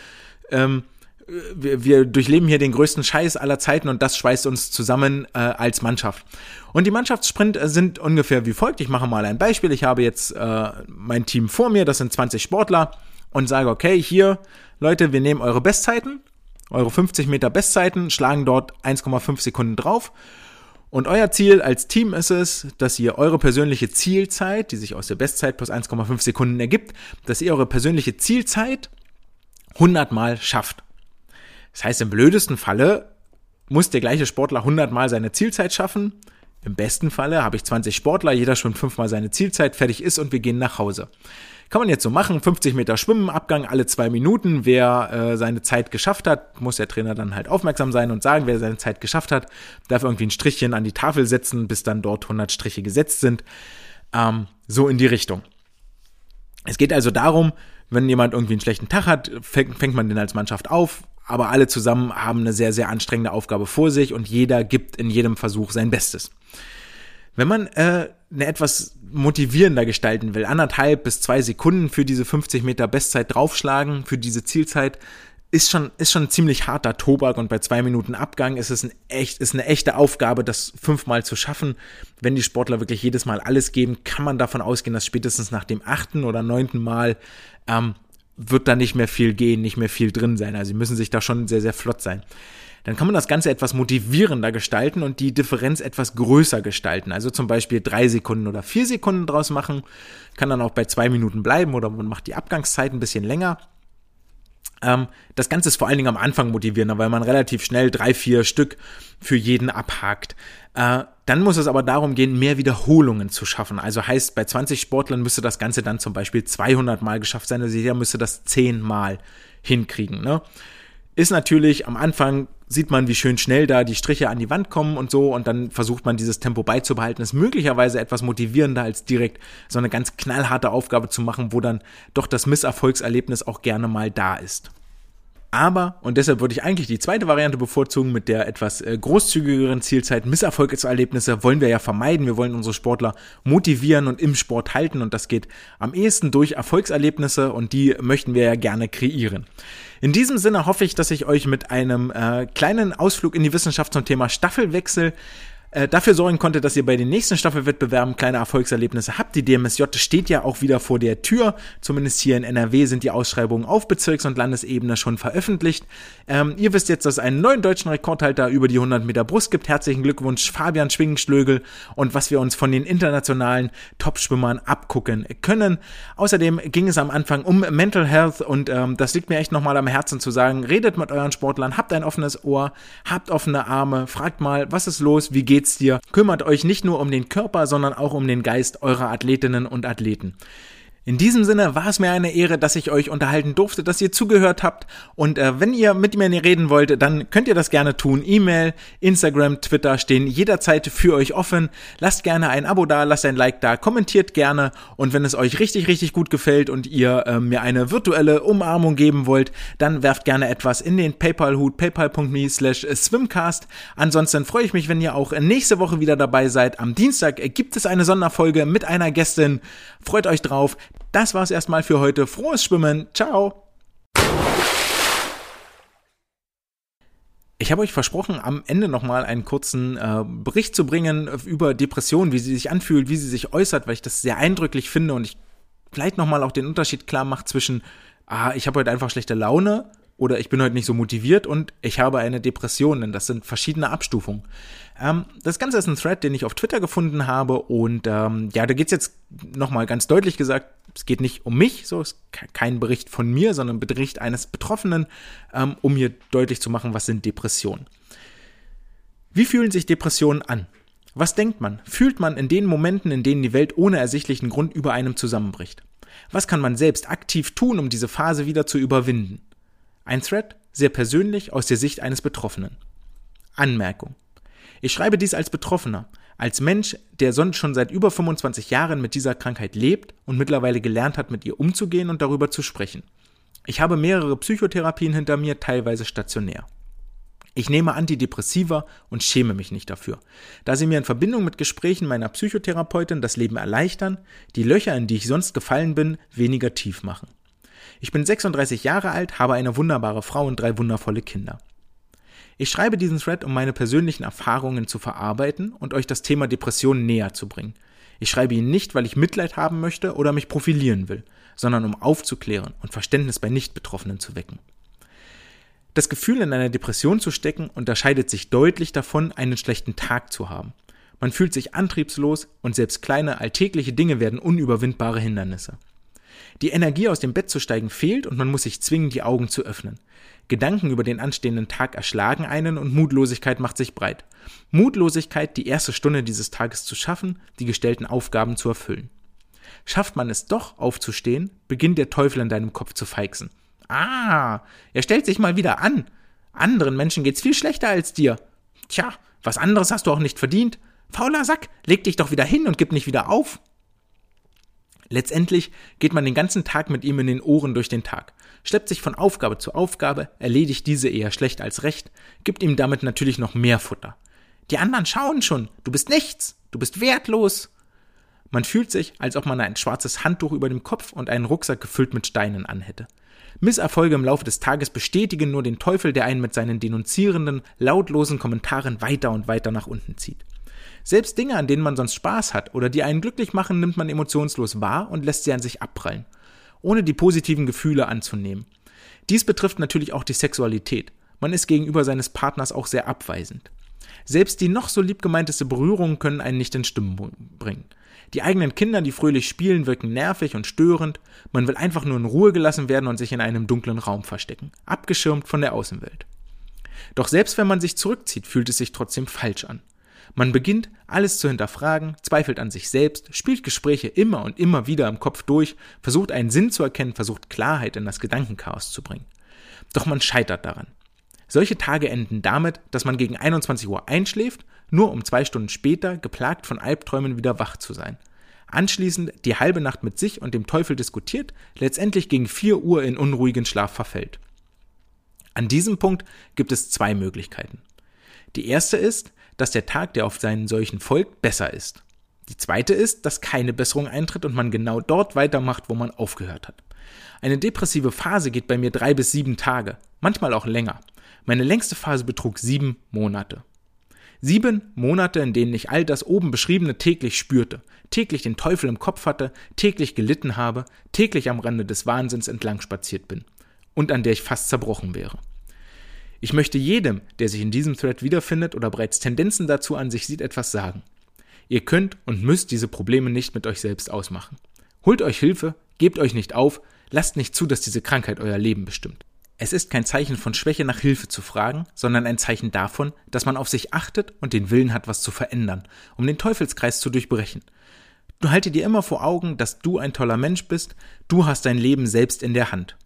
wir durchleben hier den größten Scheiß aller Zeiten und das schweißt uns zusammen als Mannschaft. Und die Mannschaftssprint sind ungefähr wie folgt. Ich mache mal ein Beispiel. Ich habe jetzt mein Team vor mir, das sind 20 Sportler, und sage, okay, hier, Leute, wir nehmen eure Bestzeiten, eure 50 Meter Bestzeiten, schlagen dort 1,5 Sekunden drauf. Und euer Ziel als Team ist es, dass ihr eure persönliche Zielzeit, die sich aus der Bestzeit plus 1,5 Sekunden ergibt, dass ihr eure persönliche Zielzeit 100 Mal schafft. Das heißt, im blödesten Falle muss der gleiche Sportler 100 Mal seine Zielzeit schaffen. Im besten Falle habe ich 20 Sportler, jeder schwimmt 5 Mal seine Zielzeit, fertig ist und wir gehen nach Hause. Kann man jetzt so machen, 50 Meter Schwimmen, Abgang alle 2 Minuten. Wer seine Zeit geschafft hat, muss der Trainer dann halt aufmerksam sein und sagen, wer seine Zeit geschafft hat, darf irgendwie ein Strichchen an die Tafel setzen, bis dann dort 100 Striche gesetzt sind. So in die Richtung. Es geht also darum, wenn jemand irgendwie einen schlechten Tag hat, fängt man den als Mannschaft auf, aber alle zusammen haben eine sehr, sehr anstrengende Aufgabe vor sich und jeder gibt in jedem Versuch sein Bestes. Wenn man eine etwas motivierender gestalten will, 1,5 bis 2 Sekunden für diese 50 Meter Bestzeit draufschlagen, für diese Zielzeit, ist schon ein ziemlich harter Tobak, und bei 2 Minuten Abgang ist es eine echte Aufgabe, das 5-mal zu schaffen. Wenn die Sportler wirklich jedes Mal alles geben, kann man davon ausgehen, dass spätestens nach dem 8. oder 9. Mal wird da nicht mehr viel gehen, nicht mehr viel drin sein. Also sie müssen sich da schon sehr, sehr flott sein. Dann kann man das Ganze etwas motivierender gestalten und die Differenz etwas größer gestalten. Also zum Beispiel 3 Sekunden oder 4 Sekunden draus machen, kann dann auch bei 2 Minuten bleiben, oder man macht die Abgangszeit ein bisschen länger. Das Ganze ist vor allen Dingen am Anfang motivierender, weil man relativ schnell 3, 4 Stück für jeden abhakt. Dann muss es aber darum gehen, mehr Wiederholungen zu schaffen. Also heißt, bei 20 Sportlern müsste das Ganze dann zum Beispiel 200 Mal geschafft sein, also jeder müsste das 10 Mal hinkriegen, ne? Ist natürlich, am Anfang sieht man, wie schön schnell da die Striche an die Wand kommen und so, und dann versucht man, dieses Tempo beizubehalten. Ist möglicherweise etwas motivierender, als direkt so eine ganz knallharte Aufgabe zu machen, wo dann doch das Misserfolgserlebnis auch gerne mal da ist. Aber, und deshalb würde ich eigentlich die zweite Variante bevorzugen, mit der etwas großzügigeren Zielzeit. Misserfolgserlebnisse wollen wir ja vermeiden. Wir wollen unsere Sportler motivieren und im Sport halten, und das geht am ehesten durch Erfolgserlebnisse, und die möchten wir ja gerne kreieren. In diesem Sinne hoffe ich, dass ich euch mit einem kleinen Ausflug in die Wissenschaft zum Thema Staffelwechsel dafür sorgen konnte, dass ihr bei den nächsten Staffelwettbewerben kleine Erfolgserlebnisse habt. Die DMSJ steht ja auch wieder vor der Tür. Zumindest hier in NRW sind die Ausschreibungen auf Bezirks- und Landesebene schon veröffentlicht. Ihr wisst jetzt, dass es einen neuen deutschen Rekordhalter über die 100 Meter Brust gibt. Herzlichen Glückwunsch, Fabian Schwingenschlögel, und was wir uns von den internationalen Topschwimmern abgucken können. Außerdem ging es am Anfang um Mental Health, und das liegt mir echt nochmal am Herzen zu sagen, redet mit euren Sportlern, habt ein offenes Ohr, habt offene Arme, fragt mal, was ist los, wie geht's dir. Kümmert euch nicht nur um den Körper, sondern auch um den Geist eurer Athletinnen und Athleten. In diesem Sinne war es mir eine Ehre, dass ich euch unterhalten durfte, dass ihr zugehört habt, und wenn ihr mit mir reden wollt, dann könnt ihr das gerne tun. E-Mail, Instagram, Twitter stehen jederzeit für euch offen. Lasst gerne ein Abo da, lasst ein Like da, kommentiert gerne, und wenn es euch richtig, richtig gut gefällt und ihr mir eine virtuelle Umarmung geben wollt, dann werft gerne etwas in den PayPal-Hut, paypal.me/swimcast. Ansonsten freue ich mich, wenn ihr auch nächste Woche wieder dabei seid. Am Dienstag gibt es eine Sonderfolge mit einer Gästin. Freut euch drauf. Das war's erstmal für heute. Frohes Schwimmen. Ciao. Ich habe euch versprochen, am Ende nochmal einen kurzen Bericht zu bringen über Depressionen, wie sie sich anfühlt, wie sie sich äußert, weil ich das sehr eindrücklich finde und ich vielleicht nochmal auch den Unterschied klar mache zwischen, ich habe heute einfach schlechte Laune oder ich bin heute nicht so motiviert und ich habe eine Depression, denn das sind verschiedene Abstufungen. Das Ganze ist ein Thread, den ich auf Twitter gefunden habe, und da geht's jetzt nochmal ganz deutlich gesagt, es geht nicht um mich, so ist kein Bericht von mir, sondern ein Bericht eines Betroffenen, um hier deutlich zu machen, was sind Depressionen. Wie fühlen sich Depressionen an? Was denkt man? Fühlt man in den Momenten, in denen die Welt ohne ersichtlichen Grund über einem zusammenbricht? Was kann man selbst aktiv tun, um diese Phase wieder zu überwinden? Ein Thread, sehr persönlich, aus der Sicht eines Betroffenen. Anmerkung. Ich schreibe dies als Betroffener. Als Mensch, der sonst schon seit über 25 Jahren mit dieser Krankheit lebt und mittlerweile gelernt hat, mit ihr umzugehen und darüber zu sprechen. Ich habe mehrere Psychotherapien hinter mir, teilweise stationär. Ich nehme Antidepressiva und schäme mich nicht dafür, da sie mir in Verbindung mit Gesprächen meiner Psychotherapeutin das Leben erleichtern, die Löcher, in die ich sonst gefallen bin, weniger tief machen. Ich bin 36 Jahre alt, habe eine wunderbare Frau und 3 wundervolle Kinder. Ich schreibe diesen Thread, um meine persönlichen Erfahrungen zu verarbeiten und euch das Thema Depressionen näher zu bringen. Ich schreibe ihn nicht, weil ich Mitleid haben möchte oder mich profilieren will, sondern um aufzuklären und Verständnis bei Nicht-Betroffenen zu wecken. Das Gefühl, in einer Depression zu stecken, unterscheidet sich deutlich davon, einen schlechten Tag zu haben. Man fühlt sich antriebslos und selbst kleine alltägliche Dinge werden unüberwindbare Hindernisse. Die Energie, aus dem Bett zu steigen, fehlt und man muss sich zwingen, die Augen zu öffnen. Gedanken über den anstehenden Tag erschlagen einen und Mutlosigkeit macht sich breit. Mutlosigkeit, die erste Stunde dieses Tages zu schaffen, die gestellten Aufgaben zu erfüllen. Schafft man es doch, aufzustehen, beginnt der Teufel in deinem Kopf zu feixen. Er stellt sich mal wieder an. Anderen Menschen geht's viel schlechter als dir. Tja, was anderes hast du auch nicht verdient. Fauler Sack, leg dich doch wieder hin und gib nicht wieder auf. Letztendlich geht man den ganzen Tag mit ihm in den Ohren durch den Tag, schleppt sich von Aufgabe zu Aufgabe, erledigt diese eher schlecht als recht, gibt ihm damit natürlich noch mehr Futter. Die anderen schauen schon, du bist nichts, du bist wertlos. Man fühlt sich, als ob man ein schwarzes Handtuch über dem Kopf und einen Rucksack gefüllt mit Steinen anhätte. Misserfolge im Laufe des Tages bestätigen nur den Teufel, der einen mit seinen denunzierenden, lautlosen Kommentaren weiter und weiter nach unten zieht. Selbst Dinge, an denen man sonst Spaß hat oder die einen glücklich machen, nimmt man emotionslos wahr und lässt sie an sich abprallen, ohne die positiven Gefühle anzunehmen. Dies betrifft natürlich auch die Sexualität. Man ist gegenüber seines Partners auch sehr abweisend. Selbst die noch so lieb gemeinteste Berührungen können einen nicht in Stimmung bringen. Die eigenen Kinder, die fröhlich spielen, wirken nervig und störend. Man will einfach nur in Ruhe gelassen werden und sich in einem dunklen Raum verstecken, abgeschirmt von der Außenwelt. Doch selbst wenn man sich zurückzieht, fühlt es sich trotzdem falsch an. Man beginnt, alles zu hinterfragen, zweifelt an sich selbst, spielt Gespräche immer und immer wieder im Kopf durch, versucht einen Sinn zu erkennen, versucht Klarheit in das Gedankenchaos zu bringen. Doch man scheitert daran. Solche Tage enden damit, dass man gegen 21 Uhr einschläft, nur um 2 Stunden später geplagt von Albträumen wieder wach zu sein. Anschließend die halbe Nacht mit sich und dem Teufel diskutiert, letztendlich gegen 4 Uhr in unruhigen Schlaf verfällt. An diesem Punkt gibt es 2 Möglichkeiten. Die erste ist, dass der Tag, der auf seinen Seuchen folgt, besser ist. Die zweite ist, dass keine Besserung eintritt und man genau dort weitermacht, wo man aufgehört hat. Eine depressive Phase geht bei mir 3 bis 7 Tage, manchmal auch länger. Meine längste Phase betrug 7 Monate. 7 Monate, in denen ich all das oben Beschriebene täglich spürte, täglich den Teufel im Kopf hatte, täglich gelitten habe, täglich am Rande des Wahnsinns entlang spaziert bin und an der ich fast zerbrochen wäre. Ich möchte jedem, der sich in diesem Thread wiederfindet oder bereits Tendenzen dazu an sich sieht, etwas sagen. Ihr könnt und müsst diese Probleme nicht mit euch selbst ausmachen. Holt euch Hilfe, gebt euch nicht auf, lasst nicht zu, dass diese Krankheit euer Leben bestimmt. Es ist kein Zeichen von Schwäche, nach Hilfe zu fragen, sondern ein Zeichen davon, dass man auf sich achtet und den Willen hat, was zu verändern, um den Teufelskreis zu durchbrechen. Du halte dir immer vor Augen, dass du ein toller Mensch bist, du hast dein Leben selbst in der Hand.